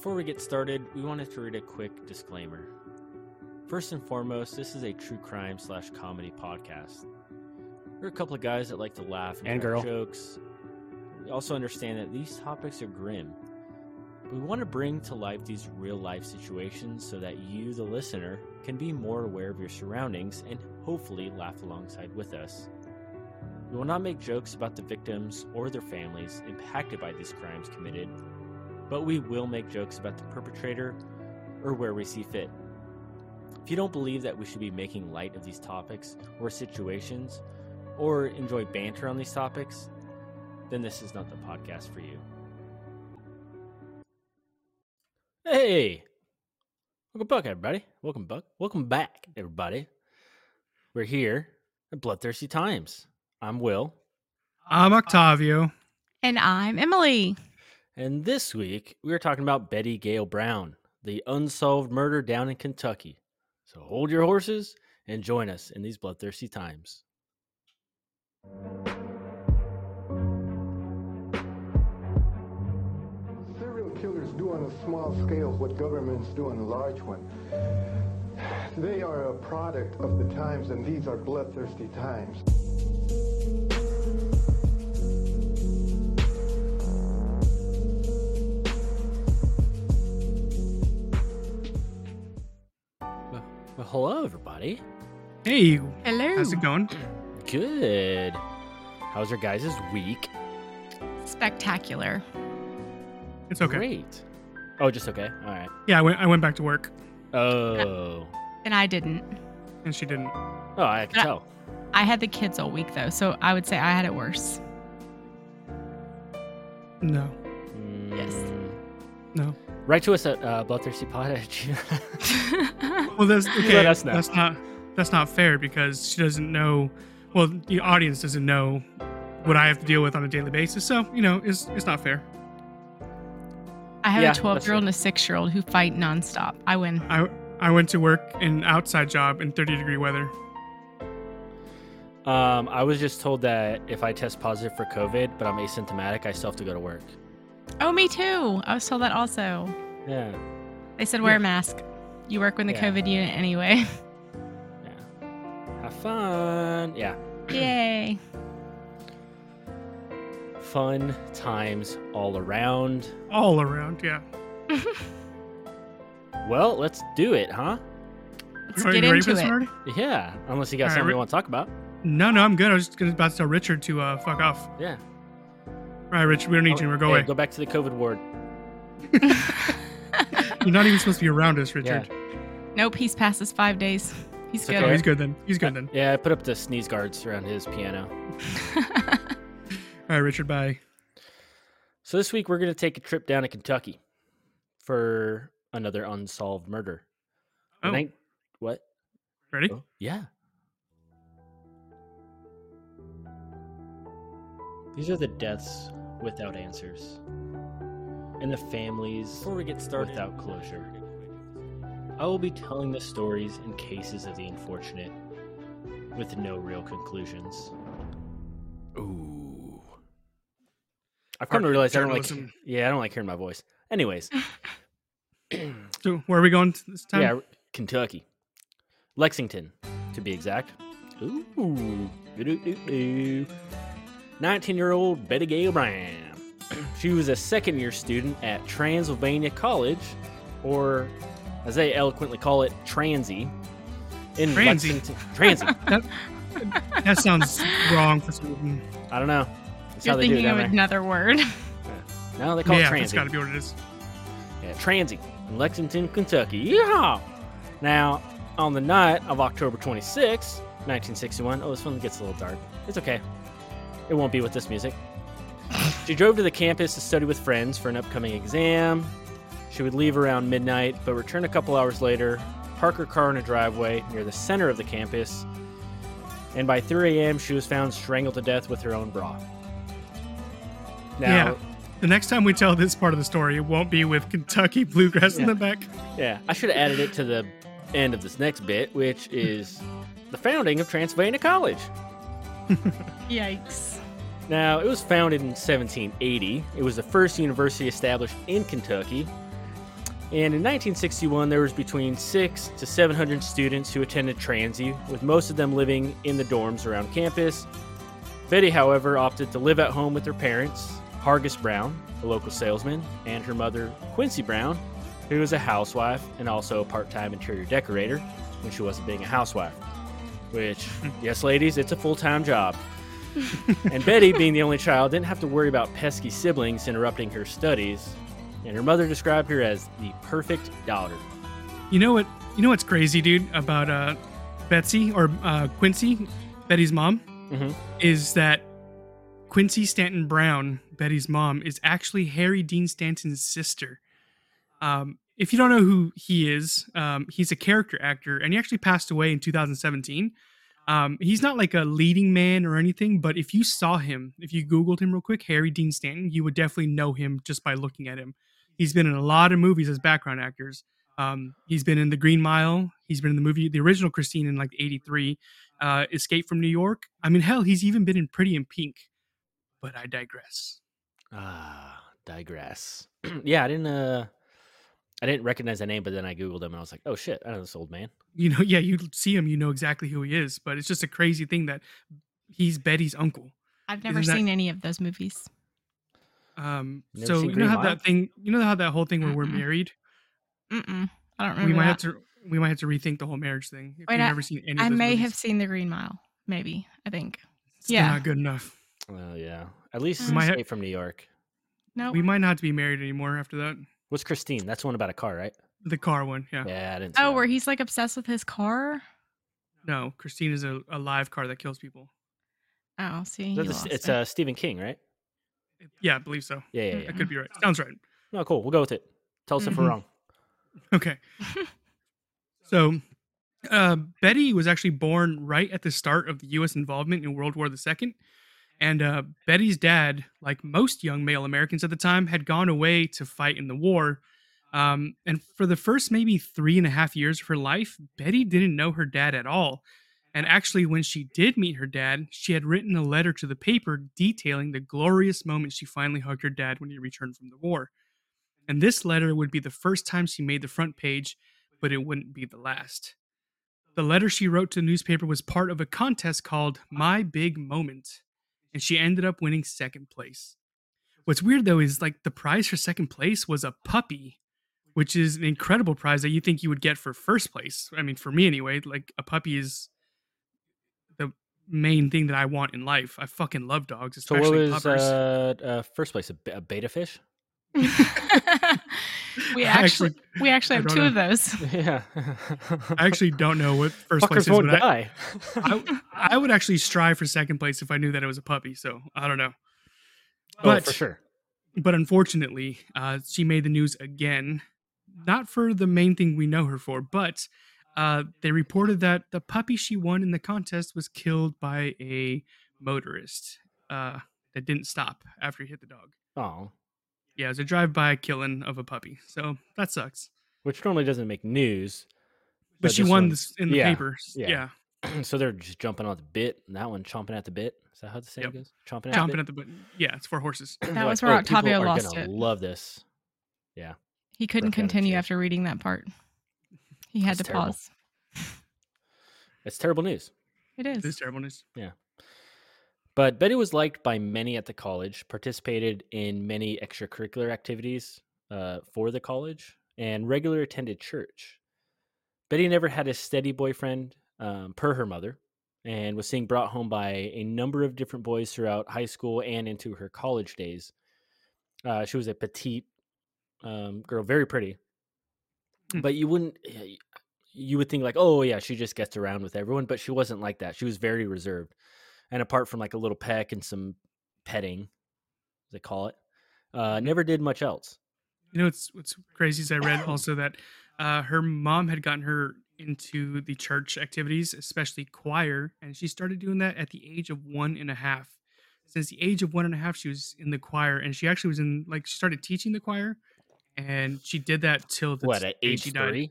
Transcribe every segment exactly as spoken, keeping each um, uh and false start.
Before we get started, we wanted to read a quick disclaimer. First and foremost, this is a true crime slash comedy podcast. We're a couple of guys that like to laugh and, and girl. jokes. We also understand that these topics are grim. We want to bring to life these real life situations so that you, the listener, can be more aware of your surroundings and hopefully laugh alongside with us. We will not make jokes about the victims or their families impacted by these crimes committed, but we will make jokes about the perpetrator or where we see fit. If you don't believe that we should be making light of these topics or situations, or enjoy banter on these topics, then this is not the podcast for you. Hey, welcome back, everybody. Welcome back. Welcome back, everybody. We're here at Bloodthirsty Times. I'm Will. I'm Octavio. And I'm Emily. And this week, we are talking about Betty Gail Brown, the unsolved murder down in Kentucky. So hold your horses and join us in these Bloodthirsty Times. Serial killers do on a small scale what governments do on a large one. They are a product of the times, and these are bloodthirsty times. Well, well, hello, everybody. Hey. Hello. How's it going? Good. How's your guys' week? Spectacular. It's okay. Great. Oh, just okay? All right. Yeah, I went I went back to work. Oh. And I didn't. And she didn't. Oh, I can tell. I had the kids all week, though, so I would say I had it worse. No. Mm. Yes. No. Write to us at uh, bloodthirsty pod at gmail dot com. Well, that's, okay, no, that's, not. that's not that's not fair because she doesn't know. Well, the audience doesn't know what I have to deal with on a daily basis, so, you know, it's it's not fair. I have yeah, a twelve-year-old and a six-year-old who fight nonstop. I win. I, I went to work an outside job in thirty-degree weather. Um, I was just told that if I test positive for COVID, but I'm asymptomatic, I still have to go to work. Oh, me too. I was told that also. Yeah. They said wear yeah. a mask. You work in the yeah. COVID unit anyway. Fun. Yeah. Yay. Fun times all around. All around, yeah. Well, let's do it, huh? Let's Are get you into ready it. This yeah, unless you got all something right, you want to talk about. No, no, I'm good. I was just about to tell Richard to uh, fuck off. Yeah. All right, Richard, we don't need oh, you. We're going. Hey, go back to the COVID ward. You're not even supposed to be around us, Richard. Yeah. Nope, he's past his five days. He's good. Okay. He's good then. He's good then. Yeah, I put up the sneeze guards around his piano. All right, Richard, bye. So this week we're going to take a trip down to Kentucky for another unsolved murder. Oh. I, what? Ready? Oh, yeah. These are the deaths without answers and the families Before we get started, without closure. I will be telling the stories and cases of the unfortunate, with no real conclusions. Ooh, I've come to realize I don't like. Yeah, I don't like hearing my voice. Anyways, so where are we going this time? Yeah, Kentucky, Lexington, to be exact. Ooh, nineteen-year-old Betty Gail Brown. She was a second-year student at Transylvania College, or as they eloquently call it, transy. In transy. Lexington. Transy. that, that sounds wrong for some. I don't know. That's You're how they thinking do it of there. another word. Yeah. No, they call yeah, it transy. Yeah, that's got to be what it is. Yeah, transy in Lexington, Kentucky. Yeah. Now, on the night of October twenty-sixth, nineteen sixty-one. Oh, this one gets a little dark. It's okay. It won't be with this music. She drove to the campus to study with friends for an upcoming exam. She would leave around midnight, but return a couple hours later, park her car in a driveway near the center of the campus, and by three a.m. she was found strangled to death with her own bra. Now, yeah. The next time we tell this part of the story, it won't be with Kentucky bluegrass yeah. in the back. Yeah, I should have added it to the end of this next bit, which is the founding of Transylvania College. Yikes. Now, it was founded in seventeen eighty. It was the first university established in Kentucky. And in nineteen sixty-one, there was between six to seven hundred students who attended Transy, with most of them living in the dorms around campus. Betty, however, opted to live at home with her parents, Hargis Brown, a local salesman, and her mother, Quincy Brown, who was a housewife and also a part-time interior decorator when she wasn't being a housewife. Which, yes, ladies, it's a full-time job. And Betty, being the only child, didn't have to worry about pesky siblings interrupting her studies. And her mother described her as the perfect daughter. You know what? You know what's crazy, dude, about uh, Betsy or uh, Quincy, Betty's mom, mm-hmm. is that Quincy Stanton Brown, Betty's mom, is actually Harry Dean Stanton's sister. Um, if you don't know who he is, um, he's a character actor, and he actually passed away in two thousand seventeen. Um, he's not like a leading man or anything, but if you saw him, if you Googled him real quick, Harry Dean Stanton, you would definitely know him just by looking at him. He's been in a lot of movies as background actors. Um, he's been in The Green Mile. He's been in the movie, the original Christine in like eighty-three, uh, Escape from New York. I mean, hell, he's even been in Pretty in Pink, but I digress. Ah, digress. Yeah, I didn't, uh, I didn't recognize the name, but then I Googled him and I was like, oh shit, I know this old man. You know, yeah, you see him, you know exactly who he is, but it's just a crazy thing that he's Betty's uncle. I've never Isn't seen that... any of those movies. Um, never so you know how that thing, you know how that whole thing where Mm-mm. we're married? Mm-mm. I don't remember. We might that. have to, we might have to rethink the whole marriage thing. If Wait, you've I, never seen any I of those may movies. have seen The Green Mile. Maybe, I think. It's yeah. not good enough. Well, yeah. At least mm-hmm. Escape from New York. No. Nope. We might not be married anymore after that. What's Christine? That's the one about a car, right? The car one, yeah. Yeah, I didn't see Oh, that. Where he's like obsessed with his car? No, Christine is a, a live car that kills people. Oh, see. So this, it's it. uh, Stephen King, right? Yeah, I believe so. Yeah, yeah, yeah. That could be right. Sounds right. No, cool. We'll go with it. Tell us mm-hmm. if we're wrong. Okay. So, uh, Betty was actually born right at the start of the U S involvement in World War the Second. And uh, Betty's dad, like most young male Americans at the time, had gone away to fight in the war. Um, and for the first maybe three and a half years of her life, Betty didn't know her dad at all. And actually, when she did meet her dad, she had written a letter to the paper detailing the glorious moment she finally hugged her dad when he returned from the war. And this letter would be the first time she made the front page, but it wouldn't be the last. The letter she wrote to the newspaper was part of a contest called My Big Moment. And she ended up winning second place. What's weird, though, is like the prize for second place was a puppy, which is an incredible prize that you think you would get for first place. I mean, for me anyway, like a puppy is the main thing that I want in life. I fucking love dogs, especially so what was, puppers. Uh, uh, first place, a, a betta fish? we actually we actually have two know. of those. Yeah. I actually don't know what first Fuckers place is. Won't but die. I, I, I would actually strive for second place if I knew that it was a puppy, so I don't know. But, oh, for sure. But unfortunately, uh, she made the news again. Not for the main thing we know her for, but uh, they reported that the puppy she won in the contest was killed by a motorist uh, that didn't stop after he hit the dog. Oh. Yeah, it was a drive-by killing of a puppy. So that sucks. Which normally doesn't make news. But, but she won one, this in the yeah, papers. Yeah. yeah. So they're just jumping on the bit, and that one chomping at the bit. Is that how the saying yep. goes? Chomping at, chomping the, bit? at the bit. Yeah, it's for horses. That like, was where oh, Octavio lost it. Love this. Yeah. He couldn't continue after reading that part. He had That's to terrible. pause. It's terrible news. It is. It is terrible news. Yeah. But Betty was liked by many at the college, participated in many extracurricular activities uh, for the college, and regularly attended church. Betty never had a steady boyfriend, um, per her mother, and was being brought home by a number of different boys throughout high school and into her college days. Uh, she was a petite um, girl, very pretty. Mm. But you wouldn't, you would think like, oh yeah, she just gets around with everyone, but she wasn't like that. She was very reserved. And apart from like a little peck and some petting, as they call it, uh, never did much else. You know, it's what's crazy is I read also that uh, her mom had gotten her into the church activities, especially choir, and she started doing that at the age of one and a half. Since the age of one and a half, she was in the choir, and she actually was in like she started teaching the choir, and she did that till the what at age she three. Died.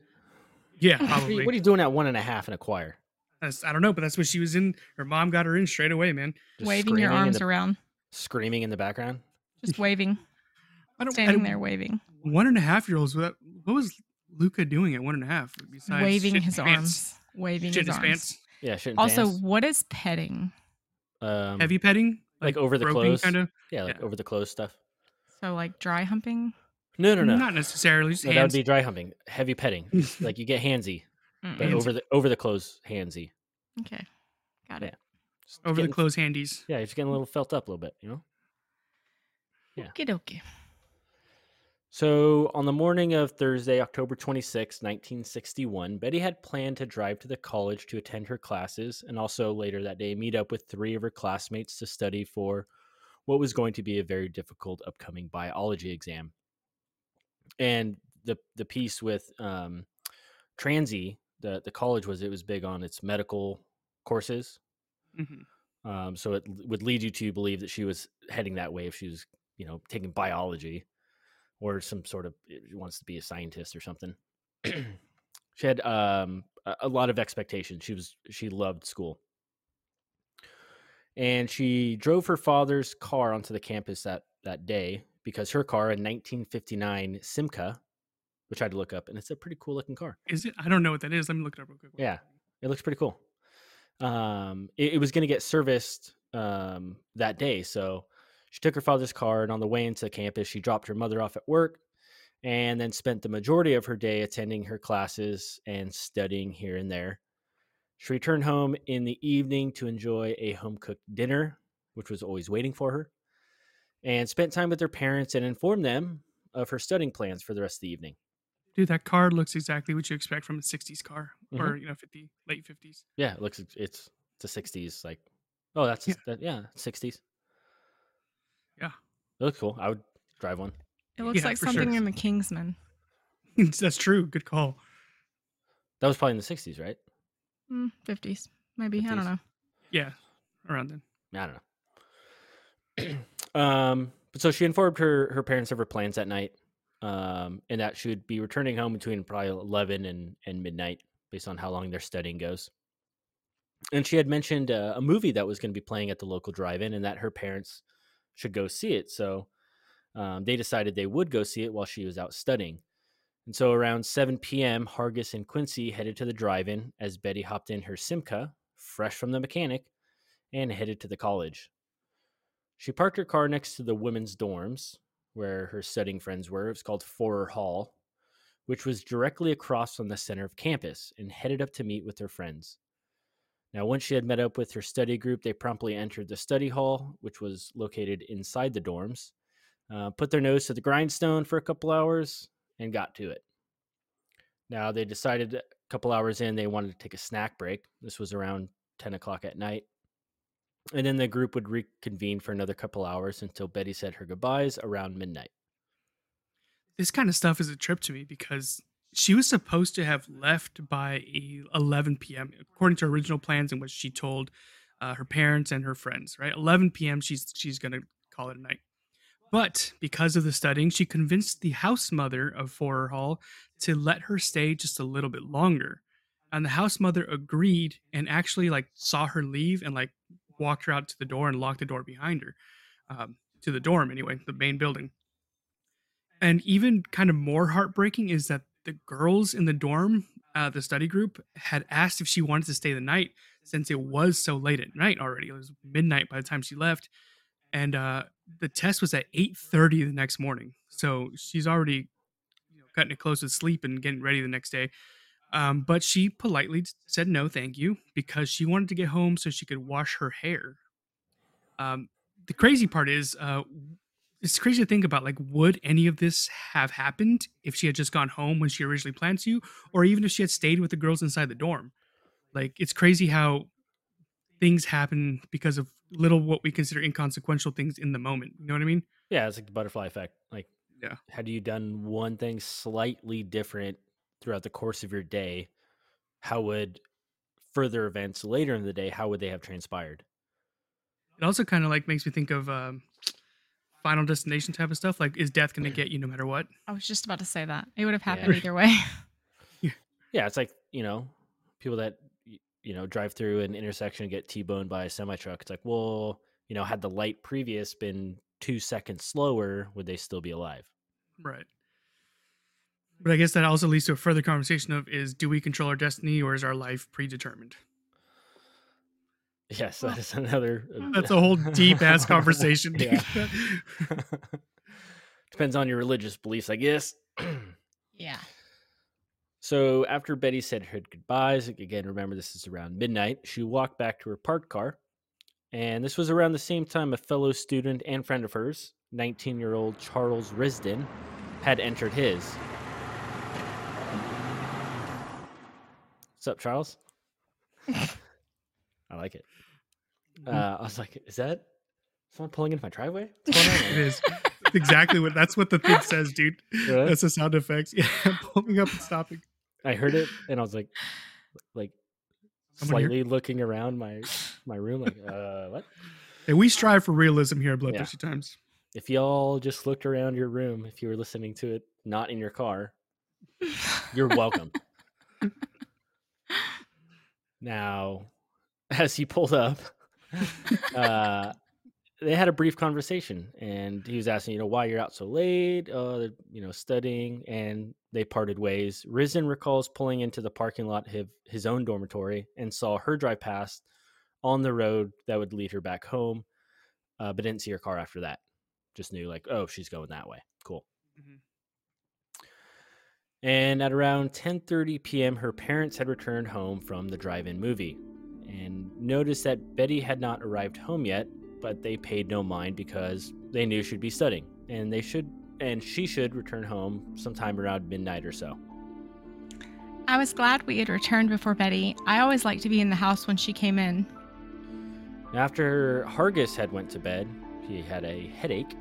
Yeah, probably. What are you doing at one and a half in a choir? I don't know, but that's what she was in. Her mom got her in straight away, man. Just waving your arms the, around. Screaming in the background? Just waving. I don't, standing I don't, there waving. One and a half year olds. What was Luca doing at one and a half? Besides waving his arms. Waving his arms. Yeah, shit. Also, pants. What is petting? Um, Heavy petting, like, like over the clothes, kind of. Yeah, like yeah. over the clothes stuff. So, like dry humping. No, no, no. Not necessarily. No, that would be dry humping. Heavy petting, like you get handsy, mm-hmm. but handsy. over the over the clothes, handsy. Okay, got it. Yeah. Over getting, the clothes, handies. Yeah, it's getting a little felt up a little bit, you know. Yeah. Okie dokie. So, on the morning of Thursday, October twenty-sixth, nineteen sixty-one, Betty had planned to drive to the college to attend her classes and also later that day meet up with three of her classmates to study for what was going to be a very difficult upcoming biology exam. And the the piece with um, Transy, the, the college, was it was big on its medical courses. Mm-hmm. Um, so, it would lead you to believe that she was heading that way if she was, you know, taking biology. Or some sort of, wants to be a scientist or something. She had um, a, a lot of expectations. She was she loved school. And she drove her father's car onto the campus that, that day because her car, a nineteen fifty-nine Simca, which I had to look up, and it's a pretty cool looking car. Is it? I don't know what that is. Let me look it up real quick. Yeah, it looks pretty cool. Um, it, it was going to get serviced um, that day, so... She took her father's car, and on the way into the campus, she dropped her mother off at work and then spent the majority of her day attending her classes and studying here and there. She returned home in the evening to enjoy a home-cooked dinner, which was always waiting for her, and spent time with her parents and informed them of her studying plans for the rest of the evening. Dude, that car looks exactly what you expect from a sixties car, mm-hmm. or, you know, fifty, late fifties. Yeah, it looks, it's the sixties, like, oh, that's, yeah, that, yeah sixties. Yeah. It looks cool. I would drive one. It looks yeah, like something sure. in the Kingsman. That's true. Good call. That was probably in the sixties, right? Mm, fifties. Maybe. fifties. I don't know. Yeah. Around then. I don't know. um, but so she informed her, her parents of her plans that night um, and that she would be returning home between probably eleven and, and midnight based on how long their studying goes. And she had mentioned uh, a movie that was going to be playing at the local drive-in and that her parents... should go see it. So um, they decided they would go see it while she was out studying. And so around seven p.m., Hargis and Quincy headed to the drive-in as Betty hopped in her Simca, fresh from the mechanic, and headed to the college. She parked her car next to the women's dorms, where her studying friends were. It was called Forer Hall, which was directly across from the center of campus, and headed up to meet with her friends. Now, once she had met up with her study group, they promptly entered the study hall, which was located inside the dorms, uh, put their nose to the grindstone for a couple hours, and got to it. Now, they decided a couple hours in, they wanted to take a snack break. This was around ten o'clock at night. And then the group would reconvene for another couple hours until Betty said her goodbyes around midnight. This kind of stuff is a trip to me because... she was supposed to have left by eleven p.m., according to original plans in which she told uh, her parents and her friends, right? eleven p.m., she's she's going to call it a night. But because of the studying, she convinced the house mother of Forer Hall to let her stay just a little bit longer. And the house mother agreed and actually, like, saw her leave and, like, walked her out to the door and locked the door behind her, um, to the dorm anyway, the main building. And even kind of more heartbreaking is that the girls in the dorm, uh, the study group, had asked if she wanted to stay the night since it was so late at night already. It was midnight by the time she left. And uh, the test was at eight thirty the next morning. So she's already, you know, cutting it close to sleep and getting ready the next day. Um, but she politely said no, thank you, because she wanted to get home so she could wash her hair. Um, the crazy part is... Uh, It's crazy to think about, like, would any of this have happened if she had just gone home when she originally planned to, or even if she had stayed with the girls inside the dorm? Like, it's crazy how things happen because of little what we consider inconsequential things in the moment. You know what I mean? Yeah, it's like the butterfly effect. Like, yeah, had you done one thing slightly different throughout the course of your day, how would further events later in the day, how would they have transpired? It also kind of, like, makes me think of... Um, Final Destination type of stuff. Like, is death going to get you no matter what? I was just about to say that. It would have happened yeah. either way. Yeah, it's like, you know, people that, you know, drive through an intersection and get T-boned by a semi-truck. It's like, well, you know, had the light previous been two seconds slower, would they still be alive? Right. But I guess that also leads to a further conversation of, is do we control our destiny, or is our life predetermined? Yes, that is another. That's a whole deep ass conversation. Yeah. Depends on your religious beliefs, I guess. Yeah. So after Betty said her goodbyes, again, remember this is around midnight, she walked back to her parked car. And this was around the same time a fellow student and friend of hers, nineteen-year-old Charles Risden, had entered his. What's up, Charles? I like it. Uh, I was like, is that someone pulling into my driveway? What's going on? It is. That's exactly what, that's what the thing says, dude. Really? That's the sound effects. Yeah, pulling up and stopping. I heard it, and I was like, like someone slightly here? Looking around my, my room, like, uh, what? Hey, we strive for realism here at Bloodthirsty yeah. Times. If y'all just looked around your room, if you were listening to it, not in your car, you're welcome. Now, as he pulled up, uh, they had a brief conversation, and he was asking, you know, why you're out so late, uh, you know, studying, and they parted ways. Risden recalls pulling into the parking lot of his own dormitory and saw her drive past on the road that would lead her back home, uh, but didn't see her car after that. Just knew, like, oh, she's going that way. Cool. Mm-hmm. And at around ten thirty p.m., her parents had returned home from the drive-in movie and noticed that Betty had not arrived home yet, but they paid no mind because they knew she'd be studying, and they should, and she should return home sometime around midnight or so. I was glad we had returned before Betty. I always liked to be in the house when she came in. After Hargis had went to bed, he had a headache,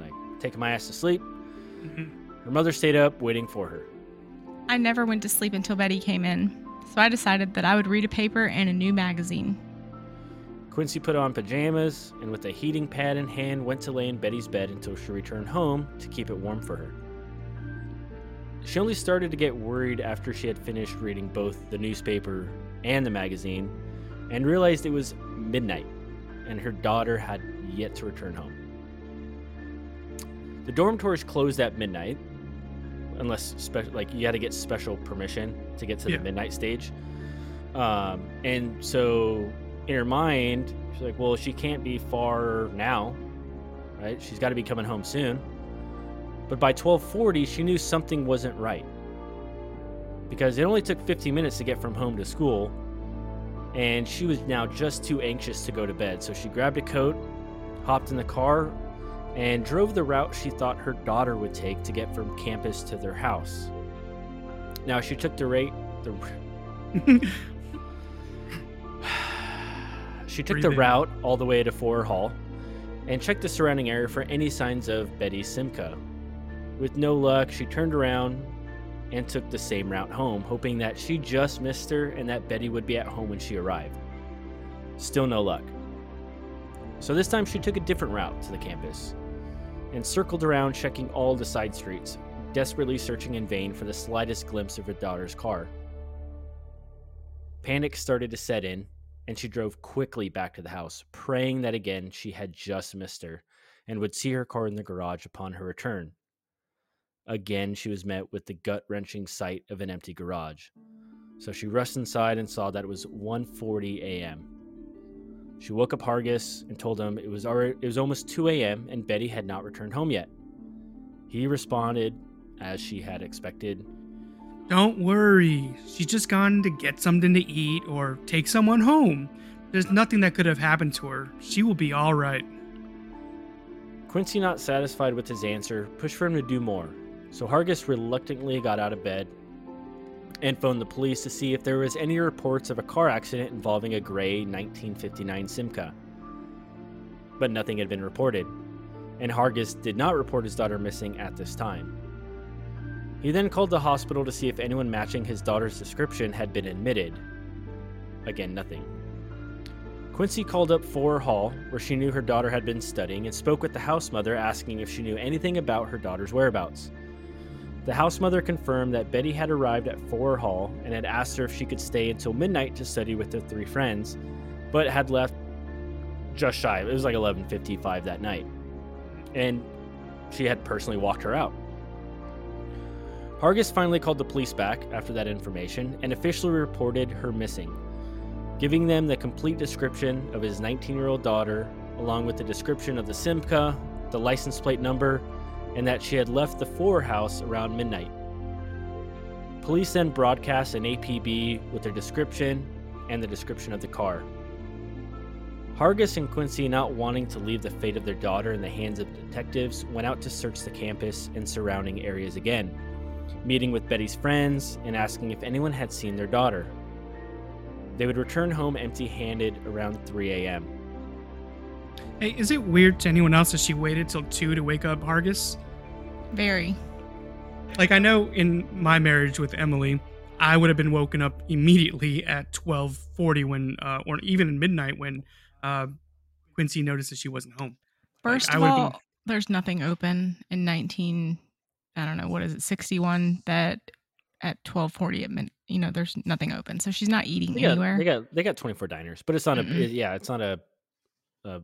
like, taking my ass to sleep. Mm-hmm. Her mother stayed up waiting for her. I never went to sleep until Betty came in, so I decided that I would read a paper and a new magazine. Quincy put on pajamas and with a heating pad in hand went to lay in Betty's bed until she returned home to keep it warm for her. She only started to get worried after she had finished reading both the newspaper and the magazine and realized it was midnight and her daughter had yet to return home. The dormitories closed at midnight, unless spe- like you had to get special permission to get to yeah. the midnight stage. Um, and so in her mind, she's like, well, she can't be far now, right? She's got to be coming home soon. But by twelve forty, she knew something wasn't right because it only took fifteen minutes to get from home to school. And she was now just too anxious to go to bed. So she grabbed a coat, hopped in the car, and drove the route she thought her daughter would take to get from campus to their house. Now she took the rate the She took Breathing. the route all the way to Forer Hall and checked the surrounding area for any signs of Betty Simca. With no luck, she turned around and took the same route home, hoping that she just missed her and that Betty would be at home when she arrived. Still no luck. So this time she took a different route to the campus and circled around, checking all the side streets, desperately searching in vain for the slightest glimpse of her daughter's car. Panic started to set in, and she drove quickly back to the house, praying that again she had just missed her and would see her car in the garage upon her return. Again, she was met with the gut-wrenching sight of an empty garage. So she rushed inside and saw that it was one forty a.m. She woke up Hargis and told him it was already, it was almost two a.m. and Betty had not returned home yet. He responded as she had expected. Don't worry. She's just gone to get something to eat or take someone home. There's nothing that could have happened to her. She will be all right. Quincy, not satisfied with his answer, pushed for him to do more. So Hargis reluctantly got out of bed and phoned the police to see if there was any reports of a car accident involving a gray nineteen fifty-nine Simca. But nothing had been reported, and Hargis did not report his daughter missing at this time. He then called the hospital to see if anyone matching his daughter's description had been admitted. Again, nothing. Quincy called up Forer Hall, where she knew her daughter had been studying, and spoke with the house mother asking if she knew anything about her daughter's whereabouts. The house mother confirmed that Betty had arrived at Forer Hall and had asked her if she could stay until midnight to study with her three friends, but had left just shy. It was like eleven fifty-five that night. and she had personally walked her out. Hargis finally called the police back after that information and officially reported her missing, giving them the complete description of his nineteen-year-old daughter, along with the description of the Simca, the license plate number, and that she had left the Forer house around midnight. Police then broadcast an A P B with their description and the description of the car. Hargis and Quincy, not wanting to leave the fate of their daughter in the hands of detectives, went out to search the campus and surrounding areas again, meeting with Betty's friends and asking if anyone had seen their daughter. They would return home empty-handed around three a.m. Hey, is it weird to anyone else that she waited till two to wake up Hargis? Very. Like, I know in my marriage with Emily, I would have been woken up immediately at twelve forty when, uh, or even at midnight when uh, Quincy noticed that she wasn't home. First like, of all, been... there's nothing open in nineteen, I don't know, what is it, sixty-one, that at twelve forty at midnight. You know, there's nothing open, so she's not eating they got, anywhere. They got they got twenty-four diners, but it's not mm-hmm. a yeah, it's not a. Uh,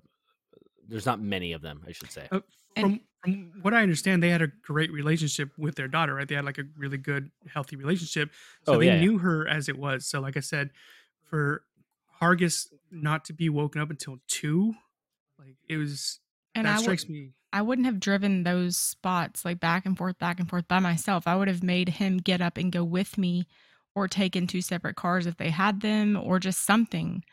there's not many of them, I should say. Uh, from, from what I understand, they had a great relationship with their daughter, right? They had like a really good, healthy relationship, so oh, they yeah, knew yeah. her as it was. So, like I said, for Hargis not to be woken up until two, like it was, and that I strikes would, me. I wouldn't have driven those spots like back and forth, back and forth by myself. I would have made him get up and go with me, or taken two separate cars if they had them, or just something,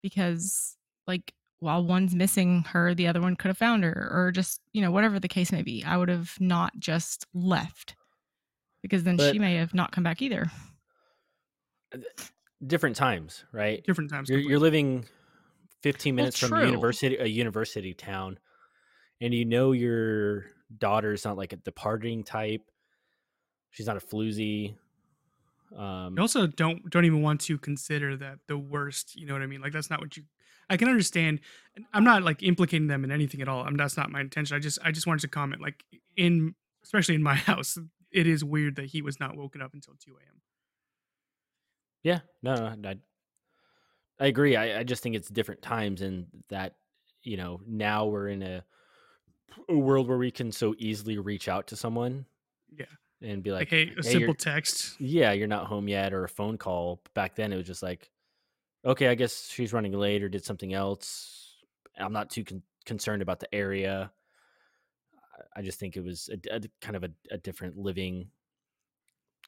because like while one's missing her, the other one could have found her, or just, you know, whatever the case may be. I would have not just left, because then but she may have not come back either. Different times, right? Different times. You're, you're living fifteen minutes well, from a university, a university town, and you know your daughter's not like a departing type. She's not a floozy. Um, you also don't don't even want to consider that the worst, you know what I mean? Like, that's not what you, I can understand. I'm not like implicating them in anything at all. I'm That's not my intention. I just, I just wanted to comment, like, in, especially in my house, it is weird that he was not woken up until two a.m. Yeah, no, no, no I, I agree. I, I just think it's different times, and that, you know, now we're in a, a world where we can so easily reach out to someone. Yeah. And be like, like hey, a hey, simple text. Yeah, you're not home yet, or a phone call. Back then, it was just like, okay, I guess she's running late or did something else. I'm not too con- concerned about the area. I just think it was a, a kind of a, a different living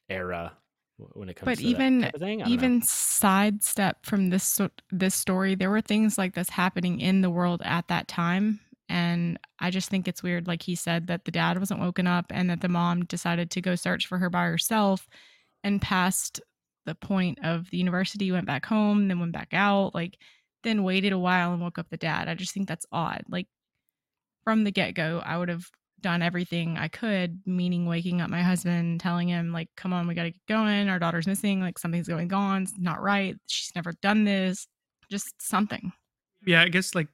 era when it comes but to even, that type of thing. I don't even know. Sidestep from this this story, there were things like this happening in the world at that time. And I just think it's weird, like he said, that the dad wasn't woken up and that the mom decided to go search for her by herself and passed the point of the university, went back home, then went back out, like then waited a while and woke up the dad. I just think that's odd. Like, from the get-go, I would have done everything I could, meaning waking up my husband, telling him, like, come on, we got to get going. Our daughter's missing. Like, something's going on. It's not right. She's never done this. Just something. Yeah, I guess, like,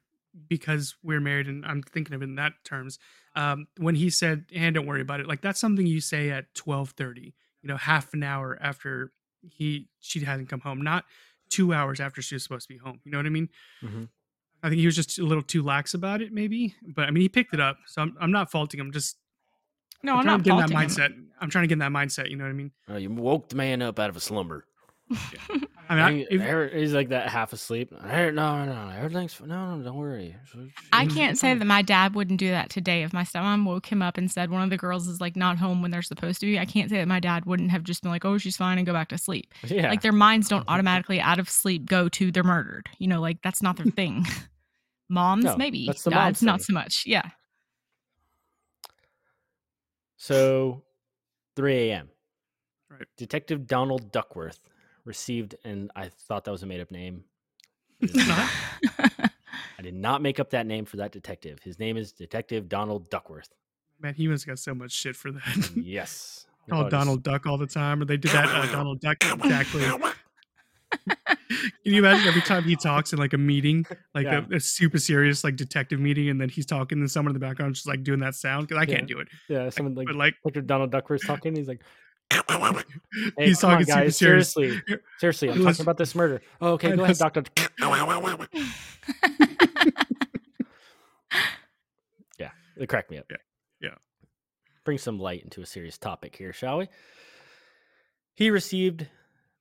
because we're married, and I'm thinking of it in that terms, um, when he said, and don't worry about it, like, that's something you say at twelve thirty, you know, half an hour after he, she hasn't come home, not two hours after she was supposed to be home. You know what I mean? Mm-hmm. I think he was just a little too lax about it maybe, but I mean, he picked it up. So I'm, I'm not faulting him. Just, no, I'm, I'm not getting that mindset. Him. I'm trying to get in that mindset. You know what I mean? Oh, you woke the man up out of a slumber. Yeah. I mean, I, if, he's like that half asleep. No, no, no, everything's no, no, don't worry. I can't say that my dad wouldn't do that today. If my stepmom woke him up and said one of the girls is like not home when they're supposed to be, I can't say that my dad wouldn't have just been like, "Oh, she's fine," and go back to sleep. Yeah. Like, their minds don't automatically out of sleep go to they're murdered. You know, like, that's not their thing. Moms, no, maybe. That's the dads, mom's not so much. Yeah. So, three a.m. Right. Detective Donald Duckworth received, and I thought that was a made-up name. I did not make up that name for that detective. His name is Detective Donald Duckworth. Man, he must have got so much shit for that. Yes. Call Donald Duck all the time, or they did that uh, Donald Duck, exactly. Can you imagine every time he talks in like a meeting, like yeah. a, a super serious like detective meeting, and then he's talking to someone in the background just like doing that sound? Because I yeah. can't do it. Yeah, someone like, but, like, like Donald Duckworth's talking, he's like, hey, he's talking on, guys. Super serious. Seriously, seriously, I'm talking about this murder. Oh, okay, go ahead, doctor. Yeah, It cracked me up. Yeah. Yeah. Bring some light into a serious topic here, shall we? He received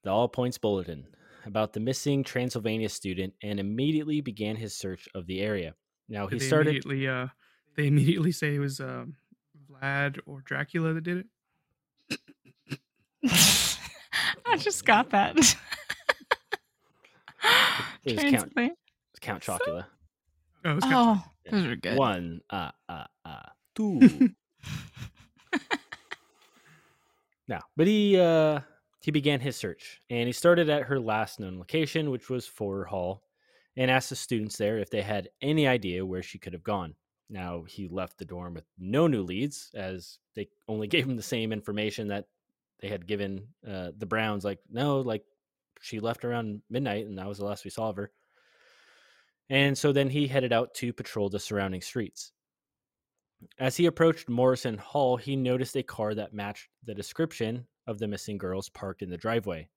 the All Points Bulletin about the missing Transylvania student and immediately began his search of the area. Now, he did they started... Immediately, uh, they immediately say it was um, Vlad or Dracula that did it? I just got that. It was Count, it was Count Chocula. Oh, it was Count oh Chocula. Those are good. One, uh, uh, uh, two. No, but he uh, he began his search, and he started at her last known location, which was Forer Hall, and asked the students there if they had any idea where she could have gone. Now, he left the dorm with no new leads, as they only gave him the same information that they had given uh, the Browns. Like, no, like, she left around midnight, and that was the last we saw of her. And so then he headed out to patrol the surrounding streets. As he approached Morrison Hall, he noticed a car that matched the description of the missing girls parked in the driveway.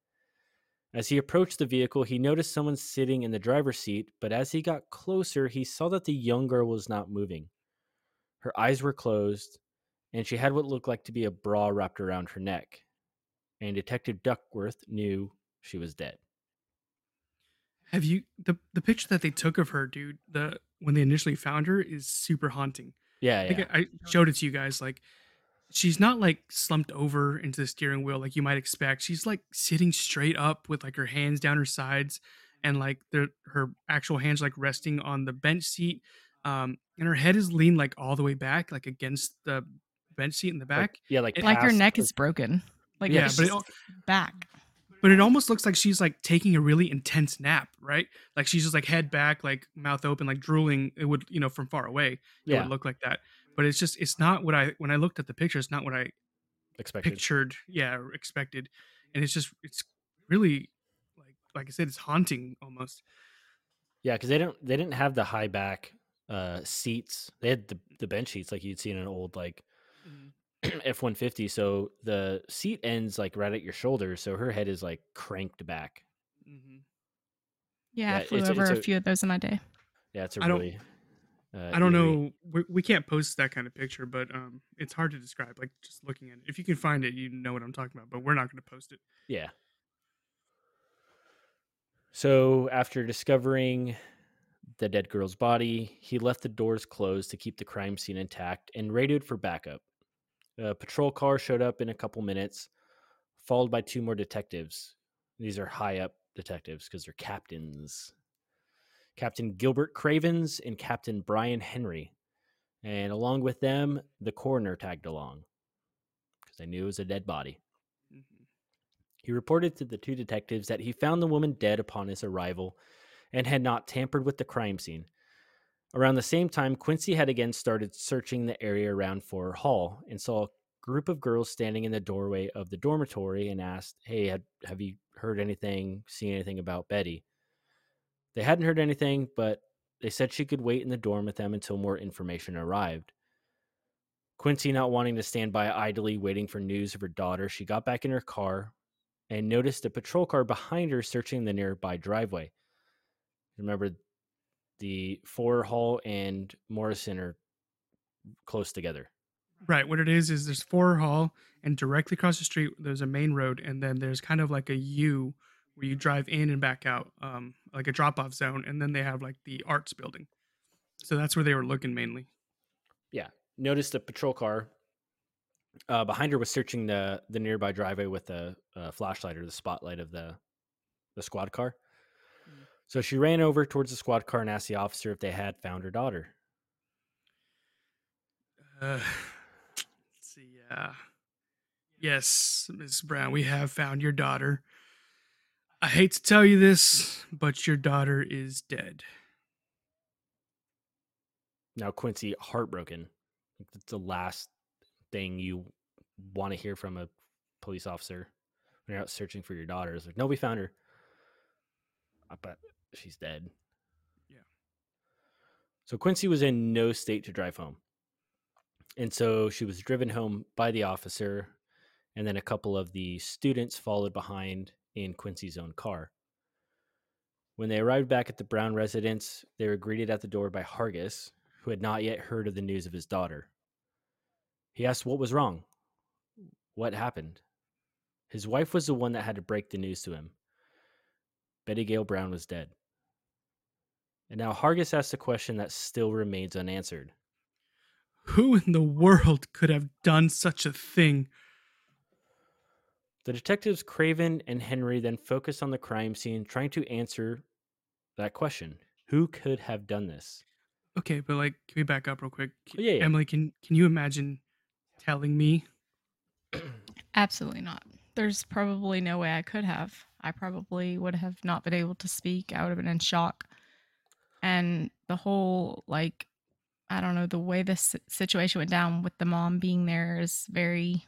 As he approached the vehicle, he noticed someone sitting in the driver's seat, but as he got closer, he saw that the young girl was not moving. Her eyes were closed, and she had what looked like to be a bra wrapped around her neck. And Detective Duckworth knew she was dead. Have you... The, the picture that they took of her, dude, the when they initially found her, is super haunting. Yeah, I think yeah. I showed it to you guys. Like, she's not like slumped over into the steering wheel like you might expect. She's like sitting straight up with like her hands down her sides, and like the, her actual hands like resting on the bench seat. Um, and her head is leaned like all the way back, like against the bench seat in the back. Like, yeah, like it, like her neck is broken. Like yeah, but it, back. But it almost looks like she's like taking a really intense nap, right? Like she's just like head back, like mouth open, like drooling. It would, you know, from far away, it yeah. would look like that. But it's just, it's not what I, when I looked at the picture, it's not what I expected. pictured. Yeah, expected. And it's just, it's really, like like I said, it's haunting almost. Yeah, because they don't, they didn't have the high back uh, seats. They had the, the bench seats like you'd see in an old, like, mm-hmm. F one fifty, so the seat ends like right at your shoulder, so her head is like cranked back. Mm-hmm. Yeah, yeah, I flew it's, over it's a, a few of those in my day. Yeah, it's a I really. Don't, uh, I don't eerie. know. We, we can't post that kind of picture, but um, it's hard to describe. Like just looking at it, if you can find it, you know what I'm talking about. But we're not going to post it. Yeah. So after discovering the dead girl's body, he left the doors closed to keep the crime scene intact and radioed for backup. A patrol car showed up in a couple minutes, followed by two more detectives. These are high-up detectives because they're captains. Captain Gilbert Cravens and Captain Brian Henry. And along with them, the coroner tagged along because they knew it was a dead body. Mm-hmm. He reported to the two detectives that he found the woman dead upon his arrival and had not tampered with the crime scene. Around the same time, Quincy had again started searching the area around Forer Hall and saw a group of girls standing in the doorway of the dormitory and asked, hey, have, have you heard anything, seen anything about Betty? They hadn't heard anything, but they said she could wait in the dorm with them until more information arrived. Quincy, not wanting to stand by idly waiting for news of her daughter, she got back in her car and noticed a patrol car behind her searching the nearby driveway. Remember, the Forer Hall and Morrison are close together. Right. What it is, is there's Forer Hall, and directly across the street, there's a main road, and then there's kind of like a U where you drive in and back out, um, like a drop-off zone, and then they have like the arts building. So that's where they were looking mainly. Yeah. Noticed the patrol car uh, behind her was searching the the nearby driveway with a, a flashlight or the spotlight of the the squad car. So she ran over towards the squad car and asked the officer if they had found her daughter. Uh, let's see. Uh, yes, Miss Brown, we have found your daughter. I hate to tell you this, but your daughter is dead. Now, Quincy, heartbroken. That's the last thing you want to hear from a police officer when you're out searching for your daughter. It's like, no, we found her. But she's dead. Yeah. So Quincy was in no state to drive home. And so she was driven home by the officer, and then a couple of the students followed behind in Quincy's own car. When they arrived back at the Brown residence, they were greeted at the door by Hargis, who had not yet heard of the news of his daughter. He asked what was wrong. What happened? His wife was the one that had to break the news to him. Betty Gail Brown was dead. And now Hargis asked a question that still remains unanswered. Who in the world could have done such a thing? The detectives Craven and Henry then focused on the crime scene, trying to answer that question. Who could have done this? Okay, but like, can we back up real quick? Yeah, yeah. Emily, can, can you imagine telling me? Absolutely not. There's probably no way I could have. I probably would have not been able to speak. I would have been in shock. And the whole, like, I don't know, the way this situation went down with the mom being there is very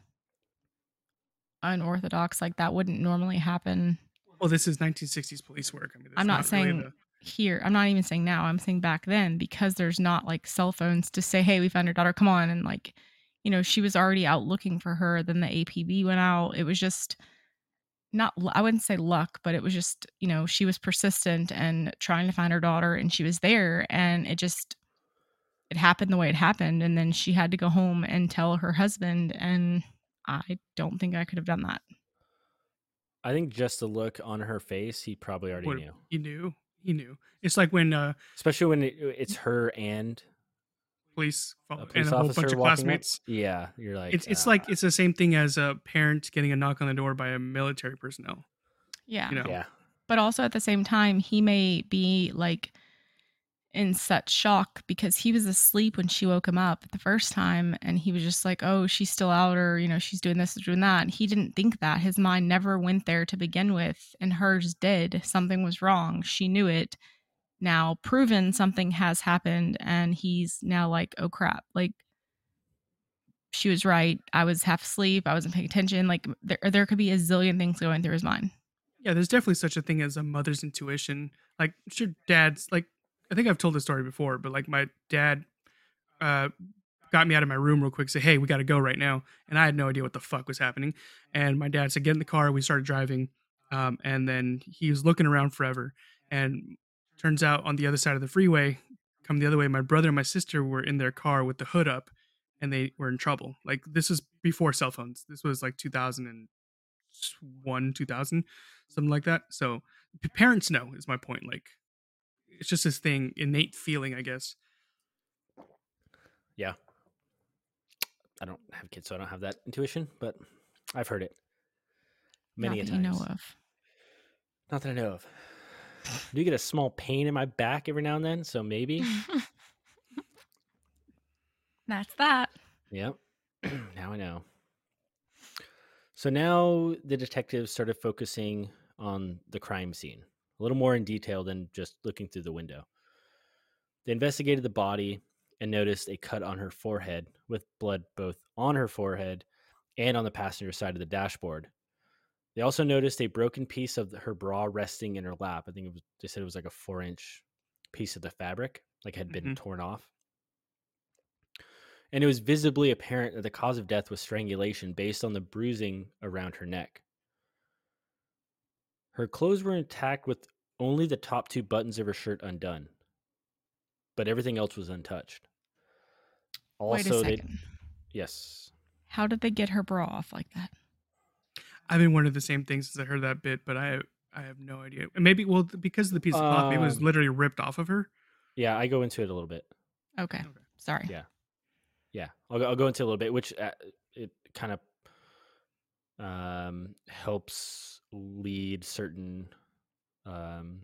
unorthodox. Like, that wouldn't normally happen. Well, this is nineteen sixties police work. I mean, I'm not, not saying really the... here. I'm not even saying now. I'm saying back then, because there's not, like, cell phones to say, hey, we found your daughter. Come on. And, like, you know, she was already out looking for her. Then the A P B went out. It was just not, I wouldn't say luck, but it was just, you know, she was persistent and trying to find her daughter, and she was there. And it just... it happened the way it happened, and then she had to go home and tell her husband, and I don't think I could have done that. I think just the look on her face, he probably already what, knew. He knew. He knew. It's like when... Uh, especially when it, it's her and... Police, police and a whole bunch of classmates. Up. Yeah, you're like... It's, it's uh, like it's the same thing as a parent getting a knock on the door by a military personnel. Yeah. You know? Yeah. But also at the same time, he may be like... in such shock because he was asleep when she woke him up the first time, and he was just like, oh, she's still out, or, you know, she's doing this, doing that. And he didn't think that. His mind never went there to begin with, and hers did. Something was wrong. She knew it. Now proven something has happened, and he's now like, oh crap, like she was right. I was half asleep. I wasn't paying attention. Like there, there could be a zillion things going through his mind. Yeah, there's definitely such a thing as a mother's intuition. Like your dad's like, I think I've told this story before, but like my dad uh, got me out of my room real quick, said, hey, we got to go right now. And I had no idea what the fuck was happening. And my dad said, get in the car. We started driving. Um, and then he was looking around forever. And turns out on the other side of the freeway, come the other way, my brother and my sister were in their car with the hood up, and they were in trouble. Like this was before cell phones. This was like two thousand one, two thousand, something like that. So parents know is my point. Like, it's just this thing, innate feeling, I guess. Yeah. I don't have kids, so I don't have that intuition, but I've heard it many a times. Not that you know of. Not that I know of. I do get a small pain in my back every now and then, so maybe. That's that. Yep. Now I know. So now the detectives started focusing on the crime scene. A little more in detail than just looking through the window. They investigated the body and noticed a cut on her forehead with blood both on her forehead and on the passenger side of the dashboard. They also noticed a broken piece of her bra resting in her lap. I think it was, they said it was like a four inch piece of the fabric, like had been mm-hmm. torn off. And it was visibly apparent that the cause of death was strangulation based on the bruising around her neck. Her clothes were intact with only the top two buttons of her shirt undone, but everything else was untouched. Also, wait a second. They, yes. How did they get her bra off like that? I've been wondering the same thing since I heard that bit, but I I have no idea. Maybe, well, because of the piece of cloth, um, maybe it was literally ripped off of her. Yeah, I go into it a little bit. Okay, okay. Sorry. Yeah, yeah, I'll go, I'll go into it a little bit, which uh, it kind of um, helps lead certain um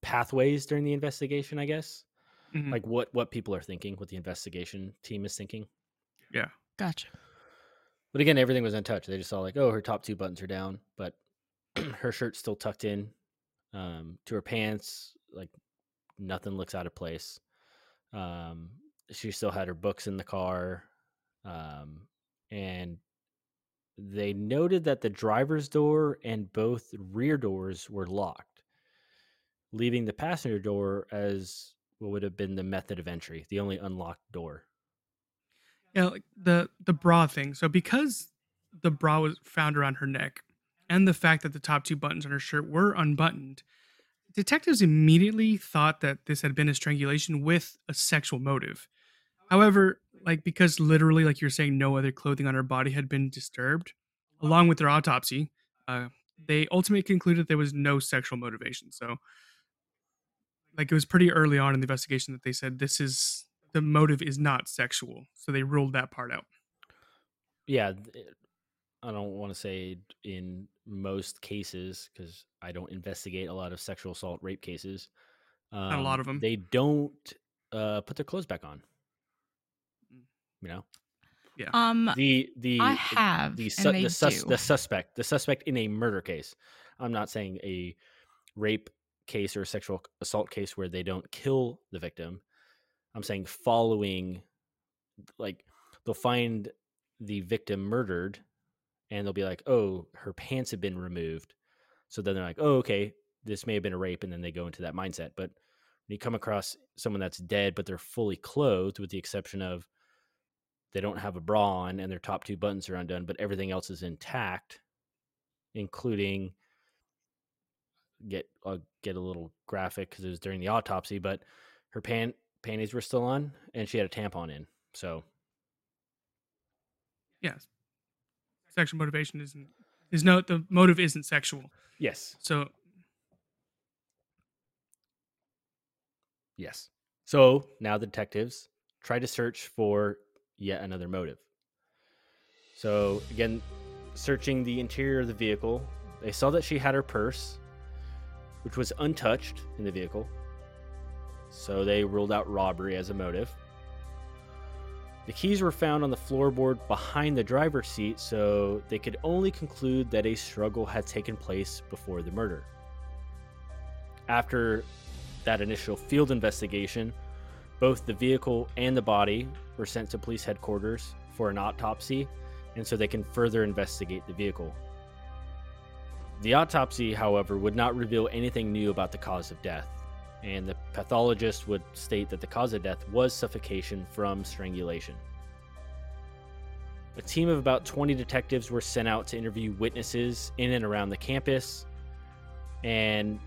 pathways during the investigation, I guess. Mm-hmm. Like what what people are thinking, what the investigation team is thinking. Yeah, gotcha. But again, everything was untouched. They just saw like, oh, her top two buttons are down, but her shirt's still tucked in um to her pants. Like nothing looks out of place. Um she still had her books in the car. Um and they noted that the driver's door and both rear doors were locked, leaving the passenger door as what would have been the method of entry, the only unlocked door. Yeah, like the, the bra thing. So because the bra was found around her neck and the fact that the top two buttons on her shirt were unbuttoned, detectives immediately thought that this had been a strangulation with a sexual motive. However, like, because literally, like you're saying, no other clothing on her body had been disturbed, along with their autopsy, uh, they ultimately concluded there was no sexual motivation. So, like, it was pretty early on in the investigation that they said this is, the motive is not sexual. So they ruled that part out. Yeah. I don't want to say in most cases, because I don't investigate a lot of sexual assault rape cases. Um, not a lot of them. They don't uh, put their clothes back on. You know? Yeah. Um, the the I have the su- the, sus- the suspect the suspect in a murder case. I'm not saying a rape case or a sexual assault case where they don't kill the victim. I'm saying following, like, they'll find the victim murdered, and they'll be like, "Oh, her pants have been removed." So then they're like, "Oh, okay, this may have been a rape," and then they go into that mindset. But when you come across someone that's dead, but they're fully clothed, with the exception of they don't have a bra on and their top two buttons are undone, but everything else is intact, including, get, I'll get a little graphic because it was during the autopsy, but her pant panties were still on and she had a tampon in. So, yes, sexual motivation isn't, is no, the motive isn't sexual. Yes. So, yes. So now the detectives try to search for yet another motive. So again, searching the interior of the vehicle, they saw that she had her purse, which was untouched in the vehicle. So they ruled out robbery as a motive. The keys were found on the floorboard behind the driver's seat, so they could only conclude that a struggle had taken place before the murder. After that initial field investigation, both the vehicle and the body were sent to police headquarters for an autopsy, and so they can further investigate the vehicle. The autopsy, however, would not reveal anything new about the cause of death, and the pathologist would state that the cause of death was suffocation from strangulation. A team of about twenty detectives were sent out to interview witnesses in and around the campus, and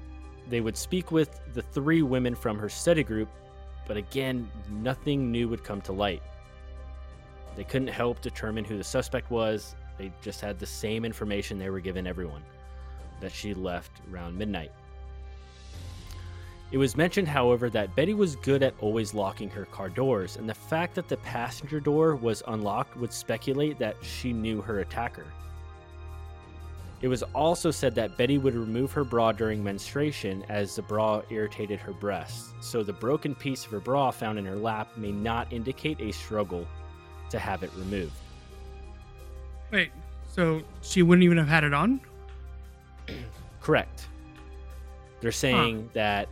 they would speak with the three women from her study group, but again, nothing new would come to light. They couldn't help determine who the suspect was. They just had the same information they were giving everyone, that she left around midnight. It was mentioned, however, that Betty was good at always locking her car doors, and the fact that the passenger door was unlocked would speculate that she knew her attacker. It was also said that Betty would remove her bra during menstruation, as the bra irritated her breasts, so the broken piece of her bra found in her lap may not indicate a struggle to have it removed. Wait, so she wouldn't even have had it on? Correct. They're saying huh. that